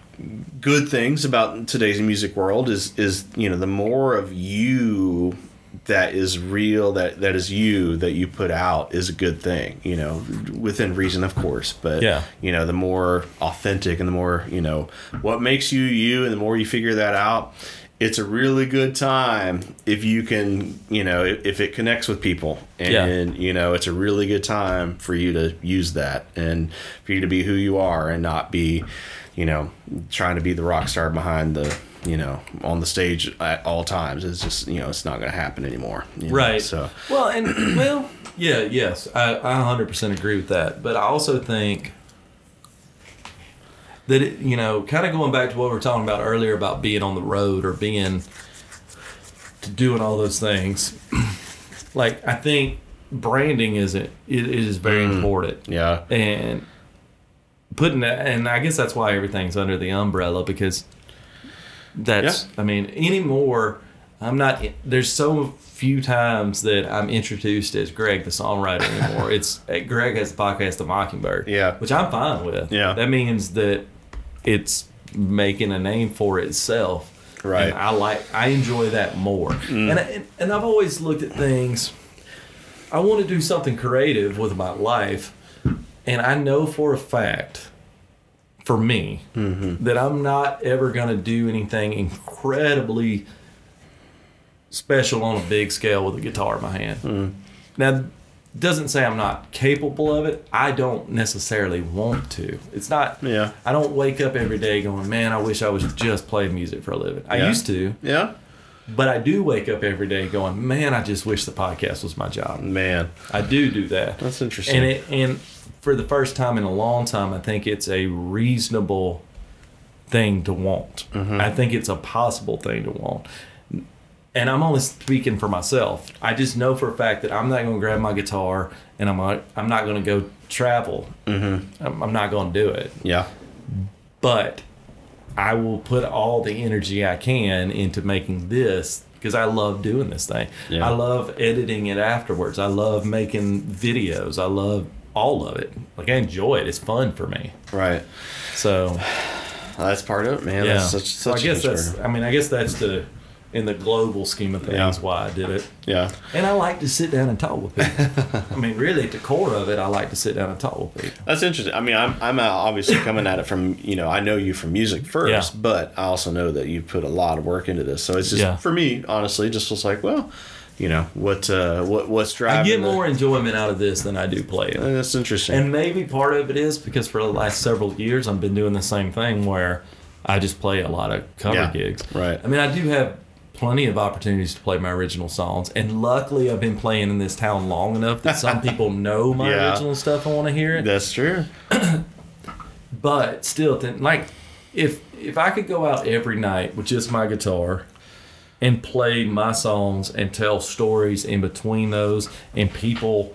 good things about today's music world is, you know, the more of you that is real, that is you, that you put out is a good thing, you know, within reason, of course. But, you know, the more authentic and the more, you know, what makes you you and the more you figure that out, it's a really good time if you can, you know, if it connects with people. And, you know, it's a really good time for you to use that and for you to be who you are and not be, you know, trying to be the rock star behind the, you know, on the stage at all times. It's just, you know, it's not going to happen anymore. You know? Right. So, well, and, well, yeah, yes, I 100% agree with that. But I also think that, it, you know, kind of going back to what we were talking about earlier about being on the road or being doing all those things, like I think branding is very important. Yeah, and putting that, and I guess that's why everything's under the umbrella because that's, I mean, anymore. There's so few times that I'm introduced as Greg, the songwriter, anymore. It's Greg has the podcast, The Mockingbird, which I'm fine with. Yeah, that means that it's making a name for itself, right? And I enjoy that more, and I've always looked at things. I want to do something creative with my life, and I know for a fact, for me, that I'm not ever going to do anything incredibly special on a big scale with a guitar in my hand. Now, doesn't say I'm not capable of it. I don't necessarily want to. It's not. Yeah. I don't wake up every day going, man, I wish I was just playing music for a living. I used to. Yeah. But I do wake up every day going, man, I just wish the podcast was my job. Man, I do that. That's interesting. And for the first time in a long time, I think it's a reasonable thing to want. I think it's a possible thing to want. And I'm only speaking for myself. I just know for a fact that I'm not going to grab my guitar and I'm not going to go travel. I'm not going to do it. Yeah. But I will put all the energy I can into making this because I love doing this thing. Yeah. I love editing it afterwards. I love making videos. I love all of it. Like I enjoy it. It's fun for me. Right. So that's part of it, man. Yeah. That's such well, I guess that's. I mean, I guess that's the. In the global scheme of things, why I did it. Yeah. And I like to sit down and talk with people. I mean, really, at the core of it, I like to sit down and talk with people. That's interesting. I mean, I'm obviously coming at it from, you know, I know you from music first, but I also know that you put a lot of work into this. So it's just, for me, honestly, just was like, well, you know, what's driving? I get more enjoyment out of this than I do playing. That's interesting. And maybe part of it is because for the last several years, I've been doing the same thing where I just play a lot of cover gigs. Right. I mean, I do have plenty of opportunities to play my original songs, and luckily I've been playing in this town long enough that some people know my original stuff and want to hear it. That's true. But still, like if I could go out every night with just my guitar and play my songs and tell stories in between those, and people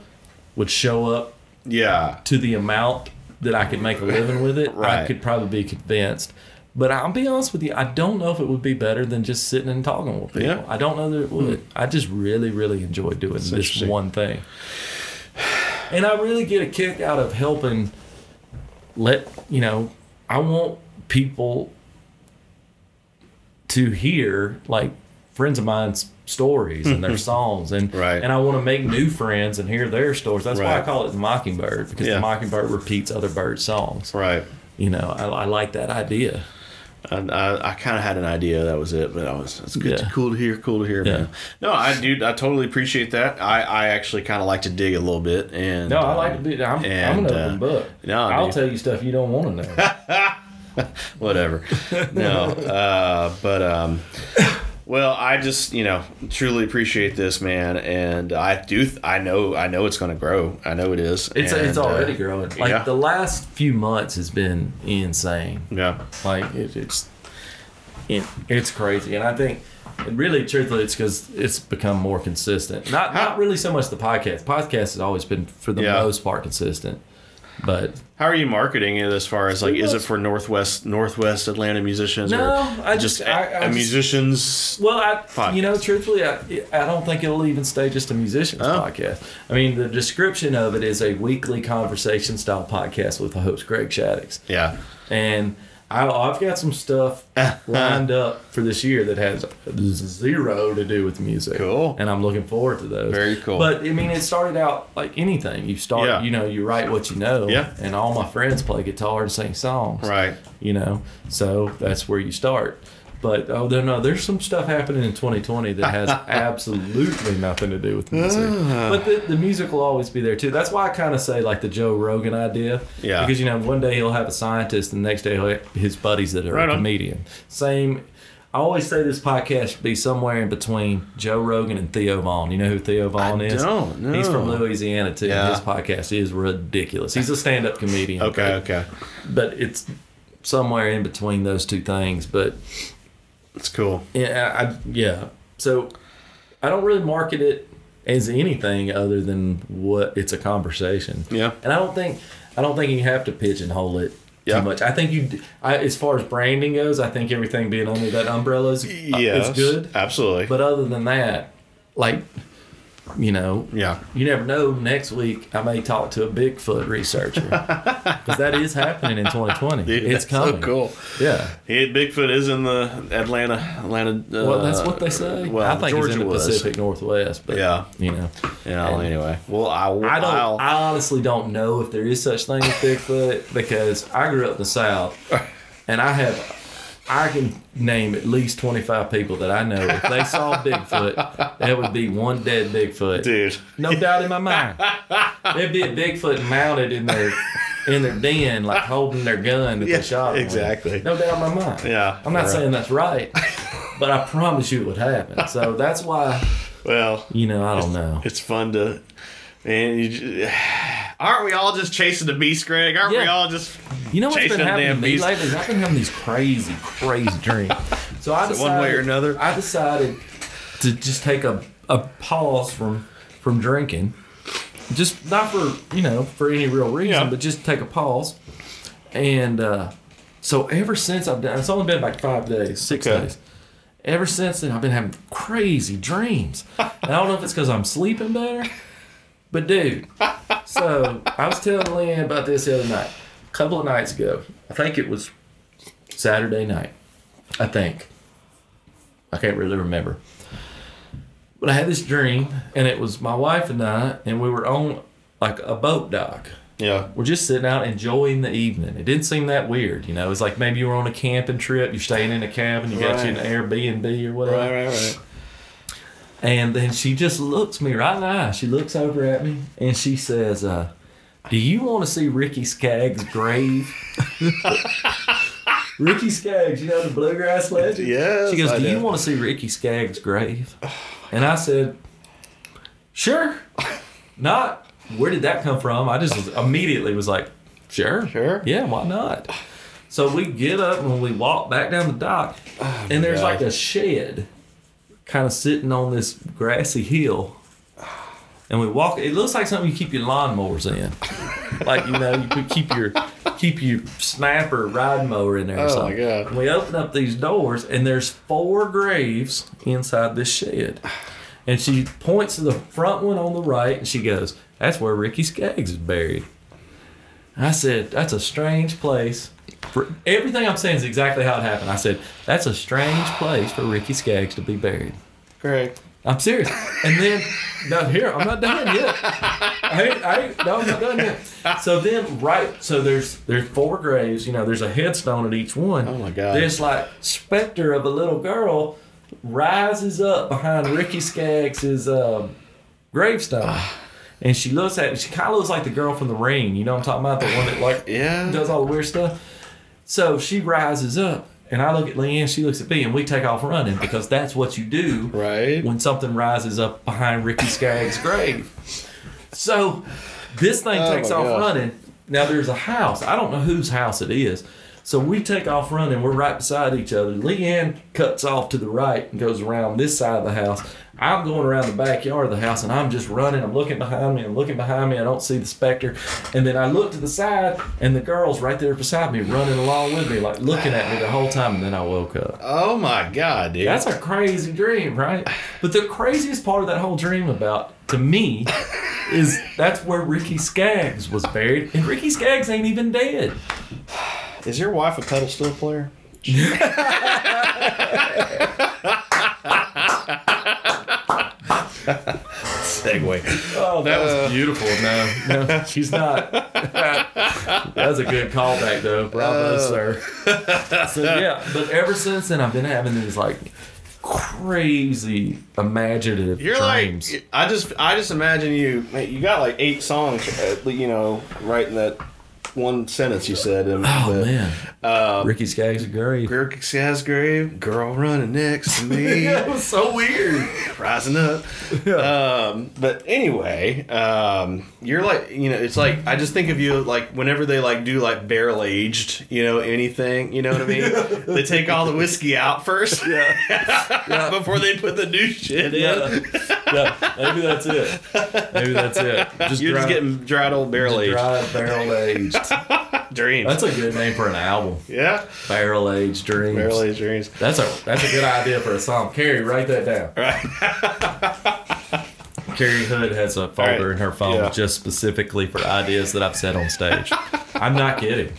would show up to the amount that I could make a living with it, I could probably be convinced. But I'll be honest with you, I don't know if it would be better than just sitting and talking with people. Yeah. I don't know that it would. I just really, really enjoy doing this one thing. And I really get a kick out of helping you know, I want people to hear, like, friends of mine's stories and their songs. And, and I want to make new friends and hear their stories. That's why I call it The Mockingbird, because The Mockingbird repeats other bird songs. Right. You know, I like that idea. I kind of had an idea that was it, but I was it's cool to hear, yeah. Man. No, I totally appreciate that. I actually kind of like to dig a little bit, and I like to do. I'm an open book. I'll tell you stuff you don't want to know. Whatever. Well, I just, truly appreciate this, man, and I know it's going to grow. I know it is. It's already growing. The last few months has been insane. Yeah. It's crazy, and I think really, truthfully, it's because it's become more consistent. Not really so much the podcast. Podcast has always been, for the most part, consistent. But how are you marketing it as far as is it for Northwest Atlanta musicians? No, or I just musicians. Well, podcast. Truthfully, I don't think it'll even stay just a musicians podcast. I mean, the description of it is a weekly conversation style podcast with the host Greg Shaddix. Yeah, and I've got some stuff lined up for this year that has zero to do with music. Cool. And I'm looking forward to those. Very cool. But, it started out like anything. You start, you write what you know. Yeah. And all my friends play guitar and sing songs. Right. So that's where you start. But, there's some stuff happening in 2020 that has absolutely nothing to do with music. But the music will always be there, too. That's why I kind of say, the Joe Rogan idea. Yeah. Because, one day he'll have a scientist, and the next day he'll have his buddies that are a comedian. Same. I always say this podcast should be somewhere in between Joe Rogan and Theo Vaughn. You know who Theo Vaughn is? I don't know. He's from Louisiana, too. Yeah. And his podcast is ridiculous. He's a stand-up comedian. Okay. But it's somewhere in between those two things, but... It's cool. Yeah. So I don't really market it as anything other than what it's a conversation. Yeah. And I don't think you have to pigeonhole it too much. I think as far as branding goes, I think everything being under that umbrella is good. Absolutely. But other than that, you never know. Next week, I may talk to a Bigfoot researcher because that is happening in 2020. Dude, it's coming. So cool. Yeah. Bigfoot is in the Atlanta. Well, that's what they say. Well, I think Georgia he's in the Pacific Northwest. But, anyway. Well, I honestly don't know if there is such thing as Bigfoot because I grew up in the South and I can name at least 25 people that I know. If they saw Bigfoot, that would be one dead Bigfoot. Dude. No doubt in my mind. There'd be a Bigfoot mounted in their den, holding their gun that they shot. Exactly. No doubt in my mind. Yeah. I'm not saying that's right, but I promise you it would happen. So that's why, I don't know. It's fun to... And aren't we all just chasing the beast, Greg? Aren't we all just chasing the damn beast? I've been having these crazy dreams. So I decided, one way or another, to just take a pause from drinking, just not for for any real reason, but just take a pause. And so ever since I've done, it's only been 6 days. Ever since then, I've been having crazy dreams. And I don't know if it's because I'm sleeping better. But, dude, so I was telling Lynn about this the other night. A couple of nights ago. I think it was Saturday night. I think. I can't really remember. But I had this dream, and it was my wife and I, and we were on, a boat dock. Yeah. We're just sitting out enjoying the evening. It didn't seem that weird, It was like maybe you were on a camping trip. You're staying in a cabin. You got you an Airbnb or whatever. Right. And then she just looks me right in the eye. She looks over at me, and she says, do you want to see Ricky Skaggs' grave? Ricky Skaggs, the bluegrass legend? Yes, she goes, do you want to see Ricky Skaggs' grave? And I said, sure. Not, where did that come from? I just immediately was like, sure. Yeah, why not? So we get up, and we walk back down the dock, and there's a shed kind of sitting on this grassy hill, and we walk. It looks like something you keep your lawnmowers in, you could keep your snapper ride mower in there. Or something. My God! And we open up these doors, and there's 4 graves inside this shed, and she points to the front one on the right, and she goes, "That's where Ricky Skaggs is buried." And I said, "That's a strange place." Everything I'm saying is exactly how it happened. I said, that's a strange place for Ricky Skaggs to be buried. Correct. I'm serious. And then, now here, I'm not done yet. I'm not done yet. So then, right, so there's four graves. You know, there's a headstone at each one. Oh, my God. This, like, specter of a little girl rises up behind Ricky Skaggs' gravestone. And she looks at it. She kind of looks like the girl from The Ring. You know what I'm talking about? The one that, like, does all the weird stuff. So she rises up. And I look at Leanne, she looks at me, and we take off running because that's what you do when something rises up behind Ricky Skaggs' grave. So this thing takes off running. Now there's a house. I don't know whose house it is. So we take off running. We're right beside each other. Leanne cuts off to the right and goes around this side of the house. I'm going around the backyard of the house, and I'm just running. I'm looking behind me. I don't see the specter. And then I look to the side, and the girl's right there beside me running along with me, like looking at me the whole time. And then I woke up. Oh, my God, dude. That's a crazy dream, right? But the craziest part of that whole dream about, to me, is that's where Ricky Skaggs was buried. And Ricky Skaggs ain't even dead. Is your wife a pedal steel player? Segue. Oh, that was beautiful. No, she's not. That was a good callback, though. Bravo, sir. So yeah, but ever since then, I've been having these like crazy imaginative dreams. Like, I just imagine you. You got like 8 songs, you know, right in that one sentence you said. Ricky Skaggs' grave. Ricky Skaggs' grave. Girl running next to me. That was so weird. Rising up. Yeah. But anyway, you're like, you know, it's like, I just think of you like whenever they like do like barrel aged, you know, anything, you know what I mean? They take all the whiskey out first. Yeah. Before they put the new shit in. Yeah. Maybe that's it. You're just getting dried old barrel aged. Dried barrel aged. Dreams. That's a good name for an album. Yeah. Barrel Age Dreams. Barrel Age Dreams. That's a good idea for a song. Carrie, write that down. Right. Carey Hood has a folder in her phone just specifically for ideas that I've said on stage. I'm not kidding.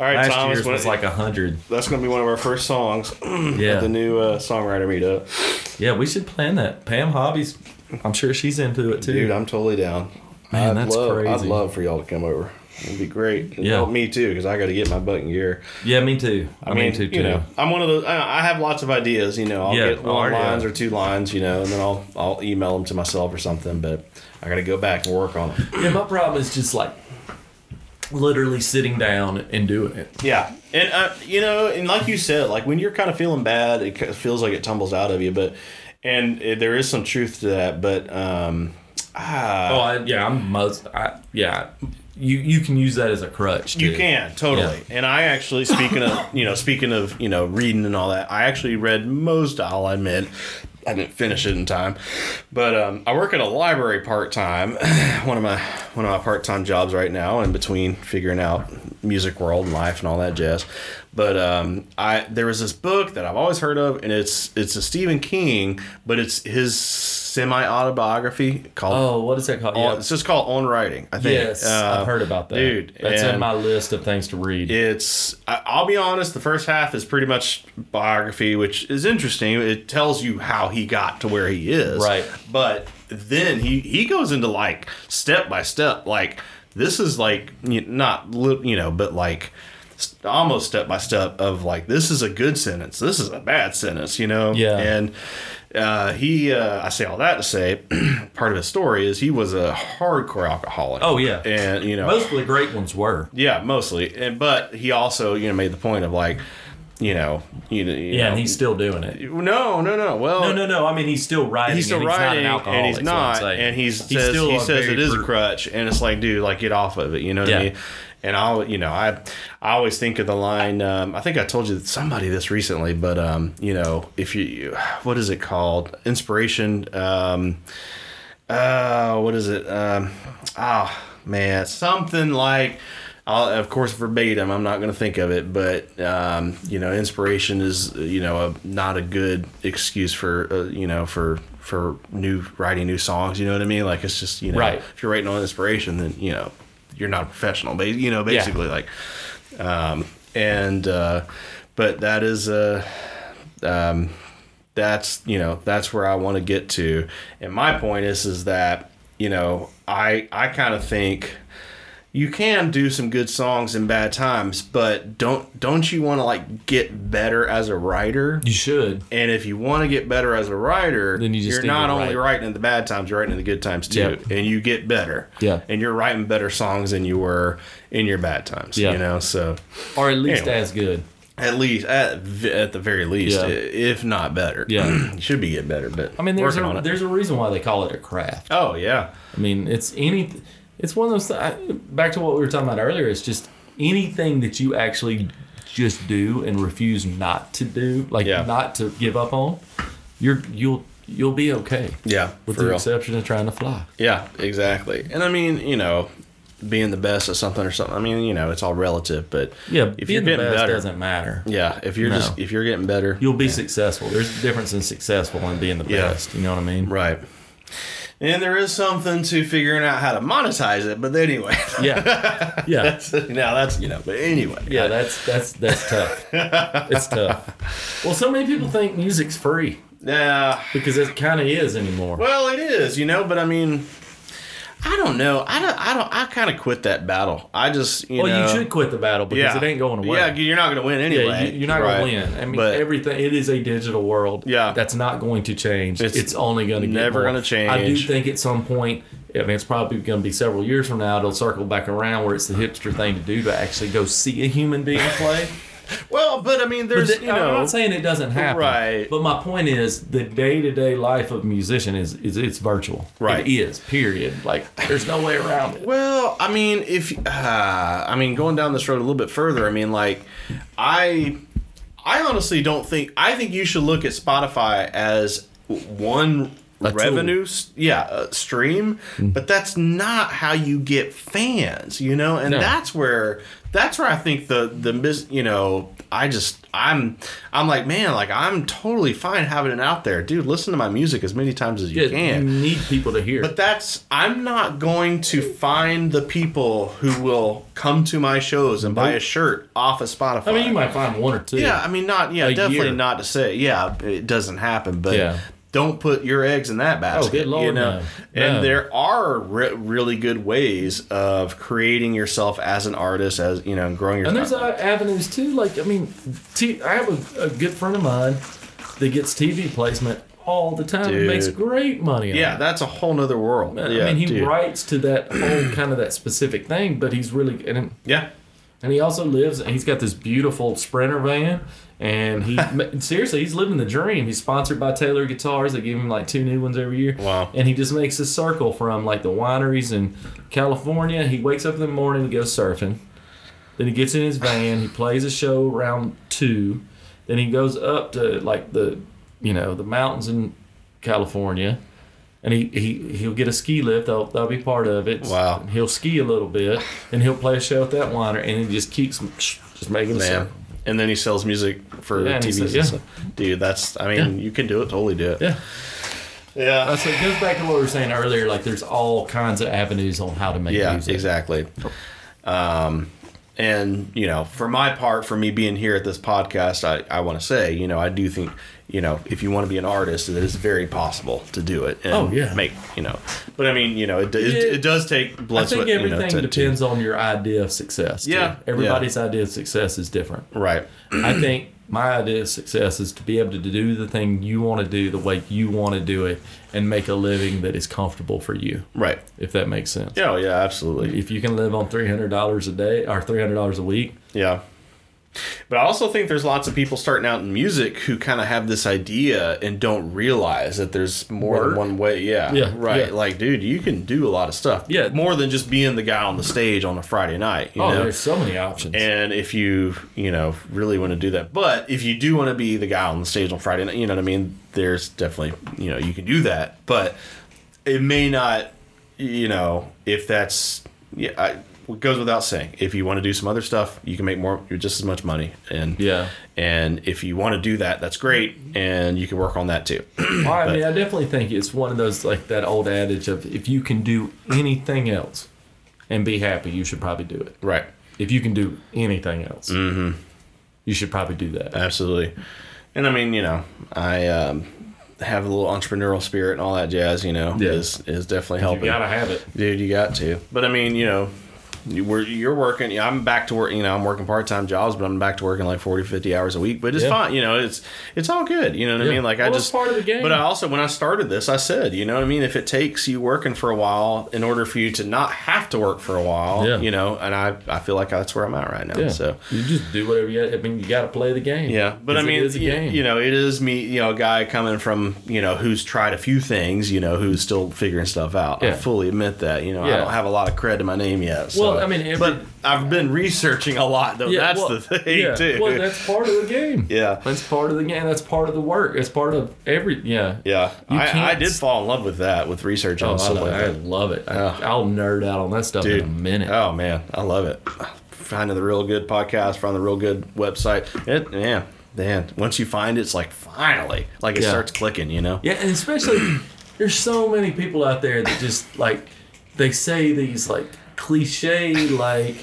All right, last Thomas, year's was like 100. That's going to be one of our first songs at the new songwriter meetup. Yeah, we should plan that. Pam Hobby's, I'm sure she's into it too. Dude, I'm totally down. Man, that's crazy. I'd love for y'all to come over. It'd be great. It'd help me too, because I got to get my butt in gear. Yeah, me too. I mean, you know, I'm one of those. I have lots of ideas. You know, I'll get one lines or 2 lines. You know, and then I'll email them to myself or something. But I got to go back and work on it. Yeah, my problem is just like literally sitting down and doing it. Yeah, and you know, and like you said, like when you're kind of feeling bad, it feels like it tumbles out of you. But there is some truth to that. But You can use that as a crutch. Too. You can totally. Yeah. And I actually, speaking of reading and all that, I actually read most. I'll admit, I didn't finish it in time. But I work at a library part time. One of my part time jobs right now, in between figuring out music world and life and all that jazz. But there was this book that I've always heard of, and it's a Stephen King, but it's his semi-autobiography called... Oh, what is that called? Yeah. It's just called On Writing, I think. Yes, I've heard about that. Dude. That's in my list of things to read. I'll be honest, the first half is pretty much biography, which is interesting. It tells you how he got to where he is. Right. But then he goes into, like, step by step, like, this is, like, not, you know, but, like... almost step by step of like, this is a good sentence, this is a bad sentence, you know. Yeah. And I say all that to say, part of his story is he was a hardcore alcoholic. Oh yeah, and you know, mostly great ones were. Yeah, mostly, but he also made the point of like. You know, and he's still doing it. No. Well, no. I mean, he's still writing. He's still writing, and he's not. And he says it is a crutch, and it's like, dude, like get off of it. You know what I mean? And I always think of the line. I think I told you somebody this recently, but you know, if you, what is it called? Inspiration. What is it? Something like. Of course, verbatim, I'm not going to think of it, but, you know, inspiration is, you know, not a good excuse for, you know, for writing new songs. You know what I mean? Like, it's just, you know, if you're writing on inspiration, then, you know, you're not a professional, but, you know, basically like, but that is, that's, you know, that's where I want to get to. And my point is that, you know, I kind of think you can do some good songs in bad times, but don't you want to, like, get better as a writer? You should. And if you want to get better as a writer, then you're not only writing in the bad times, you're writing in the good times too. Yep. And you get better. Yeah. And you're writing better songs than you were in your bad times. Yeah. You know, so. Or at least as good. At the very least, if not better. Yeah. Should be get better, but I mean, there's a reason why they call it a craft. Oh, yeah. I mean, it's one of those back to what we were talking about earlier. It's just anything that you actually just do and refuse not to do, like not to give up on, you'll be okay. Yeah, with the exception of trying to fly. Yeah, exactly. And I mean, you know, being the best at something or something. I mean, you know, it's all relative, but yeah, if you're getting better, doesn't matter. Yeah, if you're getting better, you'll be successful. There's a difference in successful and being the best. You know what I mean? Right. And there is something to figuring out how to monetize it, but anyway. Yeah, yeah. But anyway. Yeah, that's tough. It's tough. Well, so many people think music's free. Yeah. Because it kind of is anymore. Well, it is, you know. But I mean, I don't know. I kind of quit that battle. I just, you know. Well, you should quit the battle because it ain't going away. Yeah, you're not going to win anyway. Yeah, you're not going to win. I mean, everything. It is a digital world. Yeah. That's not going to change. It's only going to get never going to change. I do think at some point, I mean, it's probably going to be several years from now, it'll circle back around where it's the hipster thing to do to actually go see a human being play. Well, but I mean, I'm not saying it doesn't happen. Right. But my point is, the day-to-day life of a musician is it's virtual. Right. It is, period. Like, there's no way around it. Well, I mean, going down this road a little bit further, I mean, like, I honestly don't think, I think you should look at Spotify as one revenue stream, but that's not how you get fans, you know? And that's where I think the you know, I'm like, man, like, I'm totally fine having it out there. Dude, listen to my music as many times as you can. You need people to hear. But I'm not going to find the people who will come to my shows and buy a shirt off of Spotify. I mean, you might find one or two. Yeah, I mean, not to say, it doesn't happen, but don't put your eggs in that basket. Oh, good Lord, you know? No. And there are really good ways of creating yourself as an artist, as you know, and growing your. And there's avenues too. Like, I mean, I have a good friend of mine that gets TV placement all the time. Dude. And makes great money. Yeah, that's a whole nother world. I mean, he writes to that whole kind of that specific thing, but he's really and he also lives. He's got this beautiful Sprinter van. And he seriously, he's living the dream. He's sponsored by Taylor Guitars. They give him like 2 new ones every year. Wow! And he just makes a circle from like the wineries in California. He wakes up in the morning and goes surfing. Then he gets in his van. He plays a show around 2. Then he goes up to like the mountains in California. And he'll get a ski lift. They'll be part of it. Wow! And he'll ski a little bit. And he'll play a show at that winery. And he just keeps making a circle. And then he sells music for TV. Yeah. Dude, you can do it. Totally do it. Yeah. Yeah. So it goes back to what we were saying earlier. Like, there's all kinds of avenues on how to make music. Yeah, exactly. And, you know, for my part, for me being here at this podcast, I want to say, you know, I do think, you know, if you want to be an artist, it is very possible to do it. And make, you know. But, I mean, you know, it does take blood, sweat, and everything depends on your idea of success. Too. Yeah. Everybody's idea of success is different. Right. I think my idea of success is to be able to do the thing you want to do the way you want to do it and make a living that is comfortable for you. Right. If that makes sense. Yeah, yeah, absolutely. If you can live on $300 a day or $300 a week. Yeah. But I also think there's lots of people starting out in music who kind of have this idea and don't realize that there's more than one way. Yeah, yeah, right. Yeah. Like, dude, you can do a lot of stuff. Yeah. More than just being the guy on the stage on a Friday night. You know? There's so many options. And if you, you know, really want to do that. But if you do want to be the guy on the stage on Friday night, you know what I mean? There's definitely, you know, you can do that. But it may not, you know, if that's... yeah. It goes without saying. If you want to do some other stuff, you can make more. You're just as much money, and if you want to do that, that's great, and you can work on that too. Well, I mean, I definitely think it's one of those, like that old adage of, if you can do anything else and be happy, you should probably do it. Right. If you can do anything else, you should probably do that. Absolutely. And I mean, you know, I have a little entrepreneurial spirit and all that jazz, you know, is definitely helping. You got to have it. Dude, you got to. But I mean, you know, you're working. You know, I'm back to work. You know, I'm working part-time jobs, but I'm back to working like 40, 50 hours a week. But it's fine. You know, it's all good. You know what I mean? Like, well, I just, it's part of the game. But I also, when I started this, I said, you know what I mean? If it takes you working for a while in order for you to not have to work for a while, you know, and I feel like that's where I'm at right now. Yeah. So you just do whatever you. I mean, you got to play the game. Yeah, but I mean, it's a game. You know, it is me. You know, a guy coming from, you know, who's tried a few things. You know, who's still figuring stuff out. Yeah. I fully admit that. You know, I don't have a lot of cred to my name yet. So. Well, I mean, but I've been researching a lot, though. Yeah, that's the thing, too. Well, that's part of the game. That's part of the game. That's part of the work. It's part of every... I did fall in love with that, with research on stuff like that. I love it. I'll nerd out on that stuff in a minute. Oh, man. I love it. Finding the real good podcast, finding the real good website. Man, once you find it, it's like, finally. Like, it starts clicking, you know? Yeah, and especially, there's so many people out there that just, like, they say these, like... cliche, like,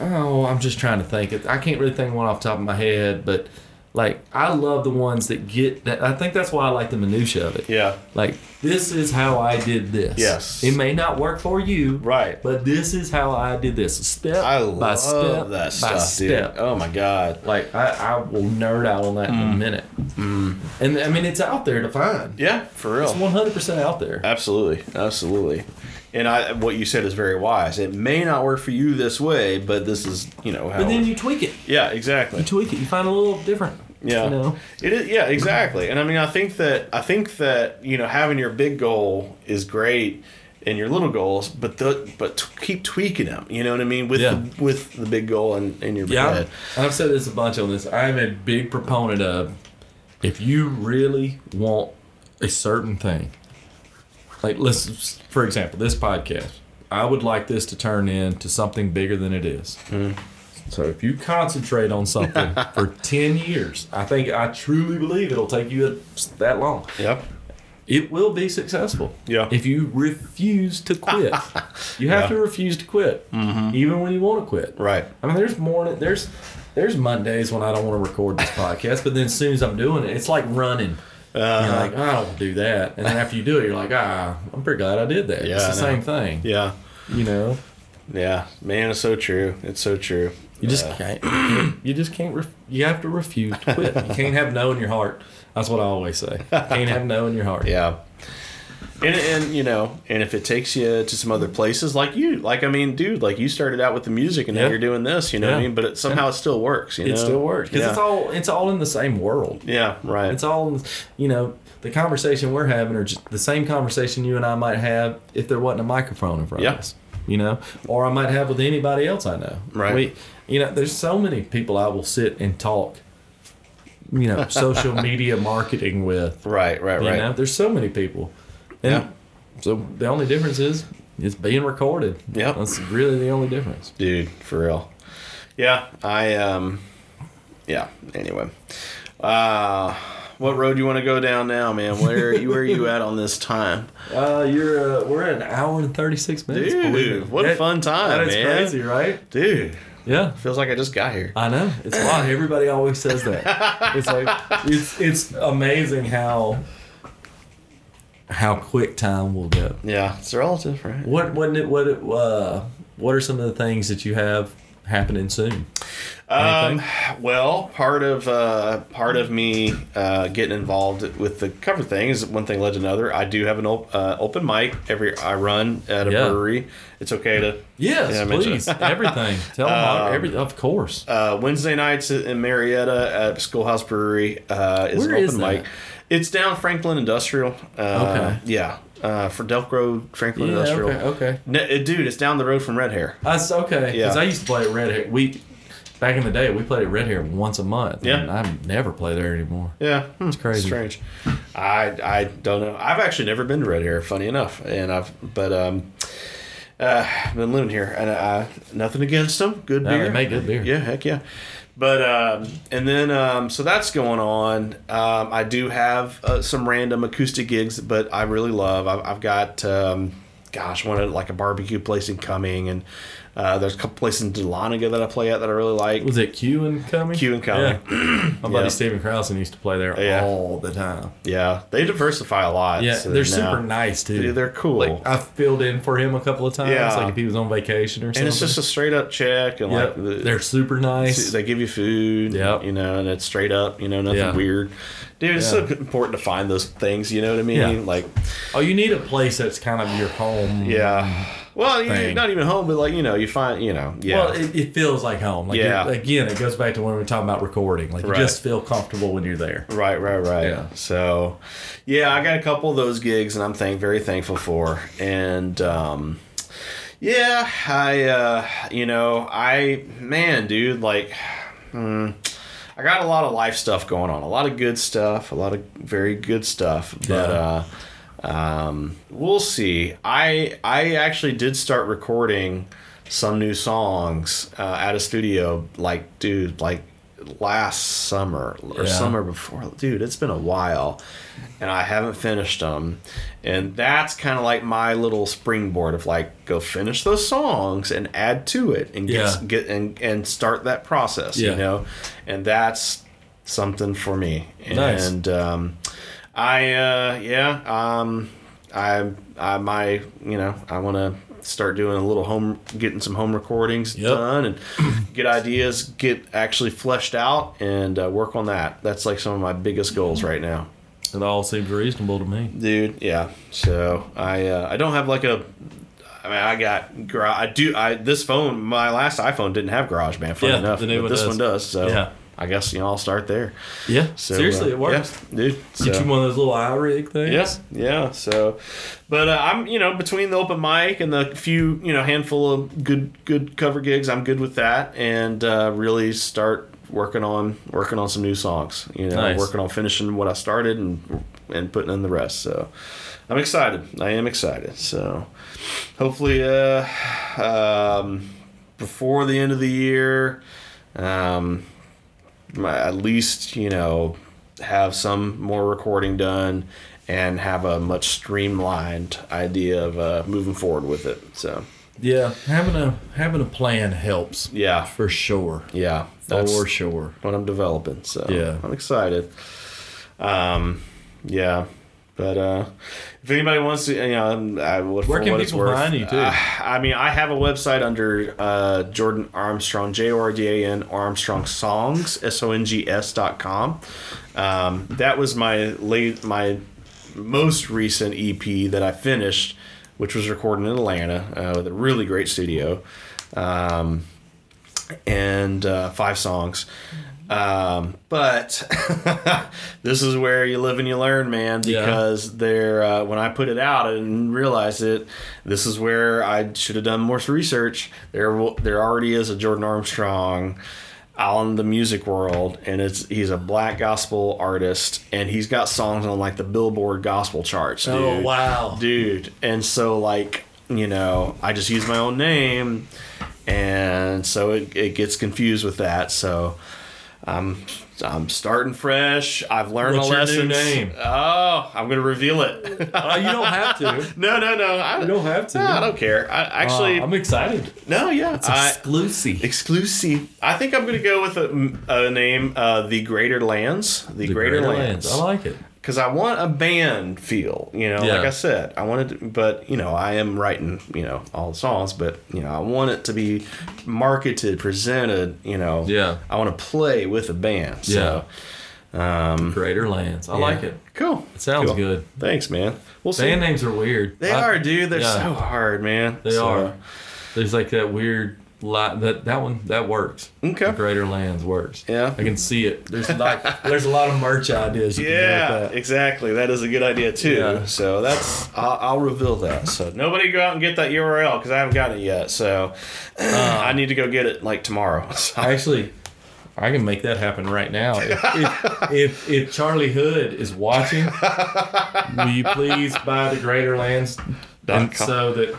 I'm just trying to think it. I can't really think of one off the top of my head, but like, I love the ones that get that. I think that's why I like the minutia of it. Yeah, like, this is how I did this. Yes, it may not work for you, right? But this is how I did this. Step by step. Dude. Oh my God! Like, I will nerd out on that in a minute. And I mean, it's out there to find. Yeah, for real. It's 100% out there. Absolutely. And what you said is very wise. It may not work for you this way, but this is, you know, how. But then you tweak it. Yeah, exactly. You tweak it. You find it a little different. Yeah. You know? It is. Yeah, exactly. And I mean, I think that you know, having your big goal is great, and your little goals, but keep tweaking them. You know what I mean? With the big goal in your head. I've said this a bunch on this. I'm a big proponent of, if you really want a certain thing. Like, let's, for example, this podcast. I would like this to turn into something bigger than it is. Mm. So if you concentrate on something for 10 years, I truly believe it'll take you that long. Yep. It will be successful. Yeah. If you refuse to quit. You have to refuse to quit, even when you want to quit. Right. I mean, there's Mondays when I don't want to record this podcast, but then as soon as I'm doing it, it's like running. You're like, I don't want to do that. And then after you do it, you're like, I'm pretty glad I did that. Yeah, it's the same thing. Yeah. You know? Yeah. Man, it's so true. You just can't. You have to refuse to quit. You can't have no in your heart. That's what I always say. You can't have no in your heart. Yeah. And you know, and if it takes you to some other places, you started out with the music and now you're doing this, you know what I mean? But it, somehow it still works, you know? It still works. Because it's all in the same world. Yeah, right. It's all, you know, the conversation we're having are just the same conversation you and I might have if there wasn't a microphone in front of us, you know? Or I might have with anybody else I know. Right. You know, there's so many people I will sit and talk, you know, social media marketing with. Right. You know, there's so many people. And so the only difference is it's being recorded. Yeah. That's really the only difference. Dude, for real. Yeah. Anyway. What road do you want to go down now, man? Where are you at on this time? We're at an hour and 36 minutes. Dude, what a fun time, man. That's crazy, right? Dude. Yeah. Feels like I just got here. I know. It's wild. Everybody always says that. It's like, it's amazing how quick time will go. Yeah, it's relative, right? What are some of the things that you have happening soon? Well, part of me getting involved with the cover thing is one thing led to another. I do have an open mic I run at a brewery. It's okay to please everything. Tell them everything, of course. Wednesday nights in Marietta at Schoolhouse Brewery is an open mic. It's down Franklin Industrial. For Delk Road, Franklin Industrial. Okay. Dude, it's down the road from Red Hair. That's okay. Because I used to play at Red Hair. Back in the day, we played at Red Hair once a month. Yeah. And I never play there anymore. Yeah. It's crazy. Strange. I don't know. I've actually never been to Red Hair, funny enough. And I've been living here. And nothing against them. Good beer. They make good beer. Yeah, heck yeah. But, so that's going on. I do have some random acoustic gigs, but I really love. I've got, one at like a barbecue place in Cumming and There's a couple places in Dahlonega that I play at that I really like. Was it Q and Coming? Q and Coming. Yeah. My buddy Steven Krausen used to play there all the time. Yeah. They diversify a lot. Yeah. So they're super nice, too. They're cool. Like, I filled in for him a couple of times, like if he was on vacation or something. And it's just a straight-up check. And like they're super nice. They give you food, you know, and it's straight up, you know, nothing weird. Dude, it's so important to find those things, you know what I mean? Yeah. Like, oh, you need a place that's kind of your home. Yeah. Well, you're not even home, but, like, you know, you find, you know, Well, it feels like home. Like again, it goes back to when we were talking about recording. Like, you just feel comfortable when you're there. Right. Yeah. So, yeah, I got a couple of those gigs, and I'm very thankful for. And, I got a lot of life stuff going on. A lot of good stuff. A lot of very good stuff. But, we'll see. I actually did start recording some new songs at a studio, last summer or summer before. Dude, it's been a while, and I haven't finished them. And that's kind of like my little springboard of like, go finish those songs and add to it and get and start that process, you know. And that's something for me. Nice. And I want to start doing a little getting some home recordings done and get ideas, get actually fleshed out and work on that. That's like some of my biggest goals right now. It all seems reasonable to me. Dude, yeah. So I don't have like a... I mean, I got garage. This phone, my last iPhone didn't have GarageBand, funny enough. This one does. So I guess, you know, I'll start there. Yeah. So, seriously, it works. Yeah, dude. So. Get you one of those little iRig things. Yeah. So, but I'm, you know, between the open mic and the few, you know, handful of good cover gigs, I'm good with that, and really start working on some new songs. You know, nice. Working on finishing what I started and putting in the rest. So, I'm excited. I am excited. So, hopefully, before the end of the year. At least, you know, have some more recording done and have a much streamlined idea of moving forward with it. So having a plan helps. Yeah, for sure. Yeah, that's for sure what I'm developing. So I'm excited. But if anybody wants to, you know, where can people find you, too? I mean, I have a website under Jordan Armstrong, Jordan Armstrong Songs, SONGS.com. That was my most recent EP that I finished, which was recorded in Atlanta with a really great studio, and 5 songs. But this is where you live and you learn, man, because when I put it out, I didn't realize it. This is where I should have done more research. There already is a Jordan Armstrong out in the music world, and he's a black gospel artist, and he's got songs on like the Billboard gospel charts. Dude. Oh, wow. Dude. And so, like, you know, I just use my own name, and so it gets confused with that. So, I'm starting fresh. I've learned a lesson. What's your new name? Oh, I'm going to reveal it. You don't have to. No. I don't have to. No, I don't care. Actually, I'm excited. No, yeah. It's exclusive. I think I'm going to go with a name, The Greater Lands. The Greater Lands. I like it. Because I want a band feel, you know, like I said. I wanted to, but, you know, I am writing, you know, all the songs, but, you know, I want it to be marketed, presented, you know. Yeah. I want to play with a band. So, Greater Lands. I like it. Cool. It sounds good. Thanks, man. We'll see. Band names are weird. They are, dude. They're so hard, man. They are. There's like that weird... That one works. Okay. The Greater Lands works. Yeah, I can see it. There's a lot of merch ideas. Yeah, exactly. That is a good idea too. Yeah. So that's I'll reveal that. So nobody go out and get that URL because I haven't gotten it yet. So I need to go get it like tomorrow. So. Actually, I can make that happen right now. If Charlie Hood is watching, will you please buy the Greater Lands so that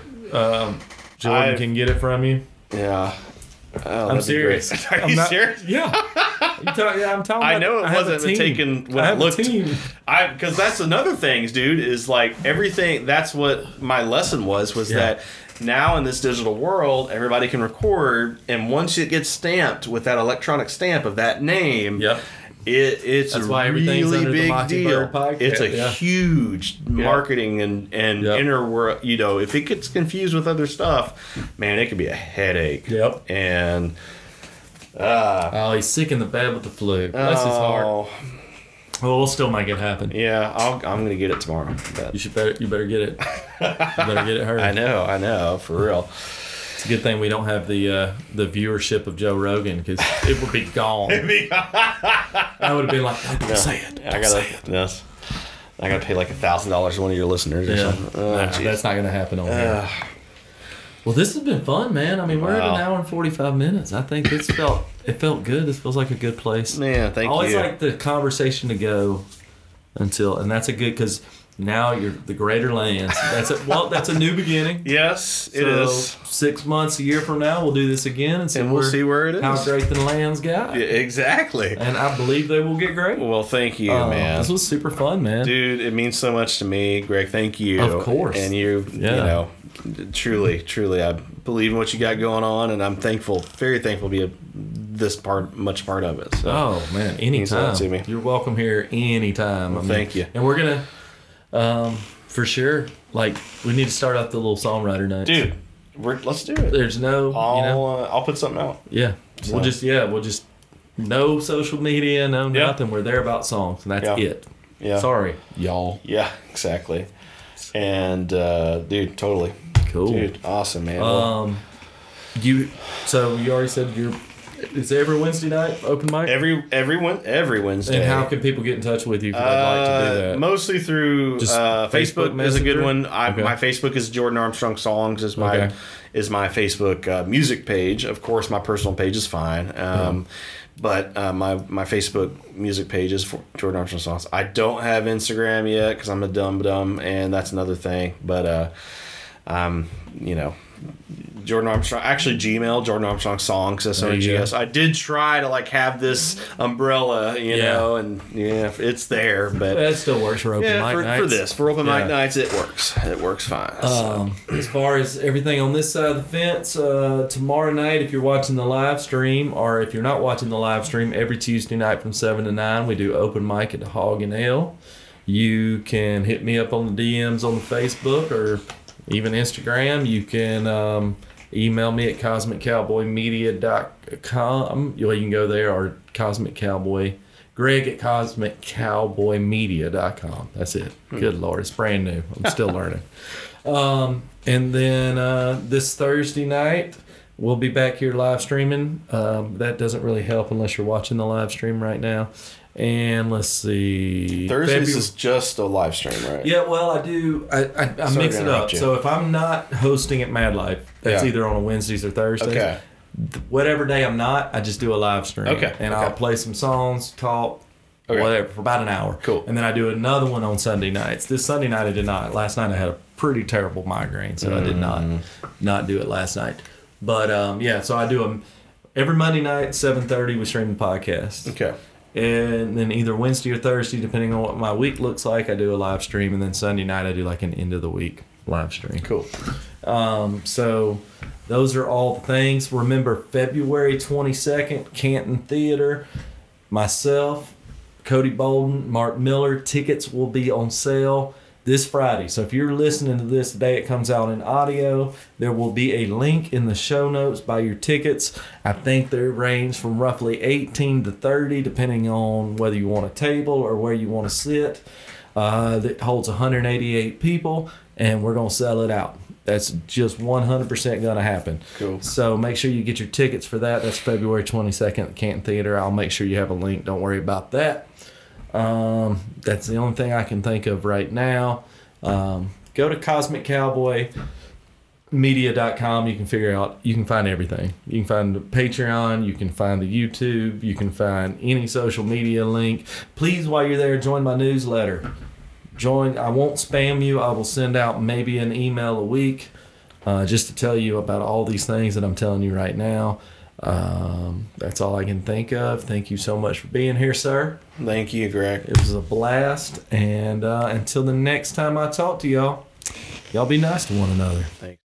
Jordan can get it from you? Yeah. Oh, I'm serious. Are you serious? Yeah. I'm telling you. I know it wasn't taken when I looked. Because that's another thing, dude, is like everything. That's what my lesson was that now in this digital world, everybody can record, and once it gets stamped with that electronic stamp of that name, yep. It's That's a why everything's really big deal. Podcast. It's a huge marketing and inner world. You know, if it gets confused with other stuff, man, it could be a headache. Yep. And he's sick in the bed with the flu. Bless his heart. Well, we'll still make it happen. Yeah, I'm going to get it tomorrow. You better get it. You better get it heard. I know, for real. It's a good thing we don't have the viewership of Joe Rogan, because it would be gone. I would have been like, don't say it. I got to pay like $1,000 to one of your listeners or something. That's not going to happen on here. Well, this has been fun, man. I mean, we're at an hour and 45 minutes. I think it felt good. This feels like a good place. Man, thank you. I always like the conversation to go until, and that's a good, because now you're the greater lands. That's a new beginning. Yes, it is. 6 months, a year from now, we'll do this again and see where it is. How great the lands got. Yeah, exactly. And I believe they will get great. Well, thank you, man. This was super fun, man. Dude, it means so much to me, Greg. Thank you. Of course. And you know, truly, I believe in what you got going on, and I'm thankful, very thankful to be much part of it. So. Oh man, anytime. To me. You're welcome here anytime. Well, thank you. And we're gonna. For sure. Like, we need to start off the little songwriter night, dude. Let's do it. There's no. I'll put something out. Yeah, so. we'll just no social media, no nothing. We're there about songs, and that's it. Yeah. Sorry, y'all. Yeah, exactly. And dude, totally cool. Dude, awesome, man. So you already said you're. Is every Wednesday night open mic? Every Wednesday. And how can people get in touch with you if they'd like to do that? Mostly through Facebook Messenger? Is a good one. My Facebook is Jordan Armstrong Songs is my Facebook music page. Of course, my personal page is fine. But my Facebook music page is for Jordan Armstrong Songs. I don't have Instagram yet because I'm a dumb, and that's another thing. But you know. Jordan Armstrong, actually Gmail, Jordan Armstrong Songs, SOGS. I did try to have this umbrella, you know, and it's there, but that still works for open mic nights. For open mic nights, it works. It works fine. As far as everything on this side of the fence, tomorrow night, if you're watching the live stream, or if you're not watching the live stream, every Tuesday night from 7 to 9, we do open mic at the Hog and Ale. You can hit me up on the DMs on the Facebook or even Instagram. You can email me at CosmicCowboyMedia.com. You can go there, or Greg at CosmicCowboyMedia.com. That's it. Good Lord, it's brand new. I'm still learning. And then this Thursday night, we'll be back here live streaming. That doesn't really help unless you're watching the live stream right now. And let's see. Thursdays is just a live stream, right? Yeah, well, I do. I mix it up. So if I'm not hosting at Madlife, that's either on a Wednesdays or Thursdays. Okay. Whatever day I'm not, I just do a live stream. Okay. And I'll play some songs, talk, whatever, for about an hour. Cool. And then I do another one on Sunday nights. This Sunday night I did not. Last night I had a pretty terrible migraine, so I did not do it last night. But, so I do them every Monday night, 7:30, we stream the podcast. Okay. And then either Wednesday or Thursday, depending on what my week looks like, I do a live stream. And then Sunday night, I do an end of the week live stream. Cool. So those are all the things. Remember, February 22nd, Canton Theater, myself, Cody Bolden, Mark Miller. Tickets will be on sale this Friday. So if you're listening to this the day it comes out in audio, there will be a link in the show notes. Buy your tickets. I think they range from roughly $18 to $30, depending on whether you want a table or where you want to sit. That holds 188 people, and we're going to sell it out. That's just 100% going to happen. Cool. So make sure you get your tickets for that. That's February 22nd at Canton Theater. I'll make sure you have a link. Don't worry about that. That's the only thing I can think of right now. Go to CosmicCowboyMedia.com. You can find everything. You can find the Patreon. You can find the YouTube. You can find any social media link. Please, while you're there, join my newsletter. I won't spam you. I will send out maybe an email a week just to tell you about all these things that I'm telling you right now. That's all I can think of. Thank you so much for being here, sir. Thank you, Greg. It was a blast. And until the next time I talk to y'all, be nice to one another. Thanks.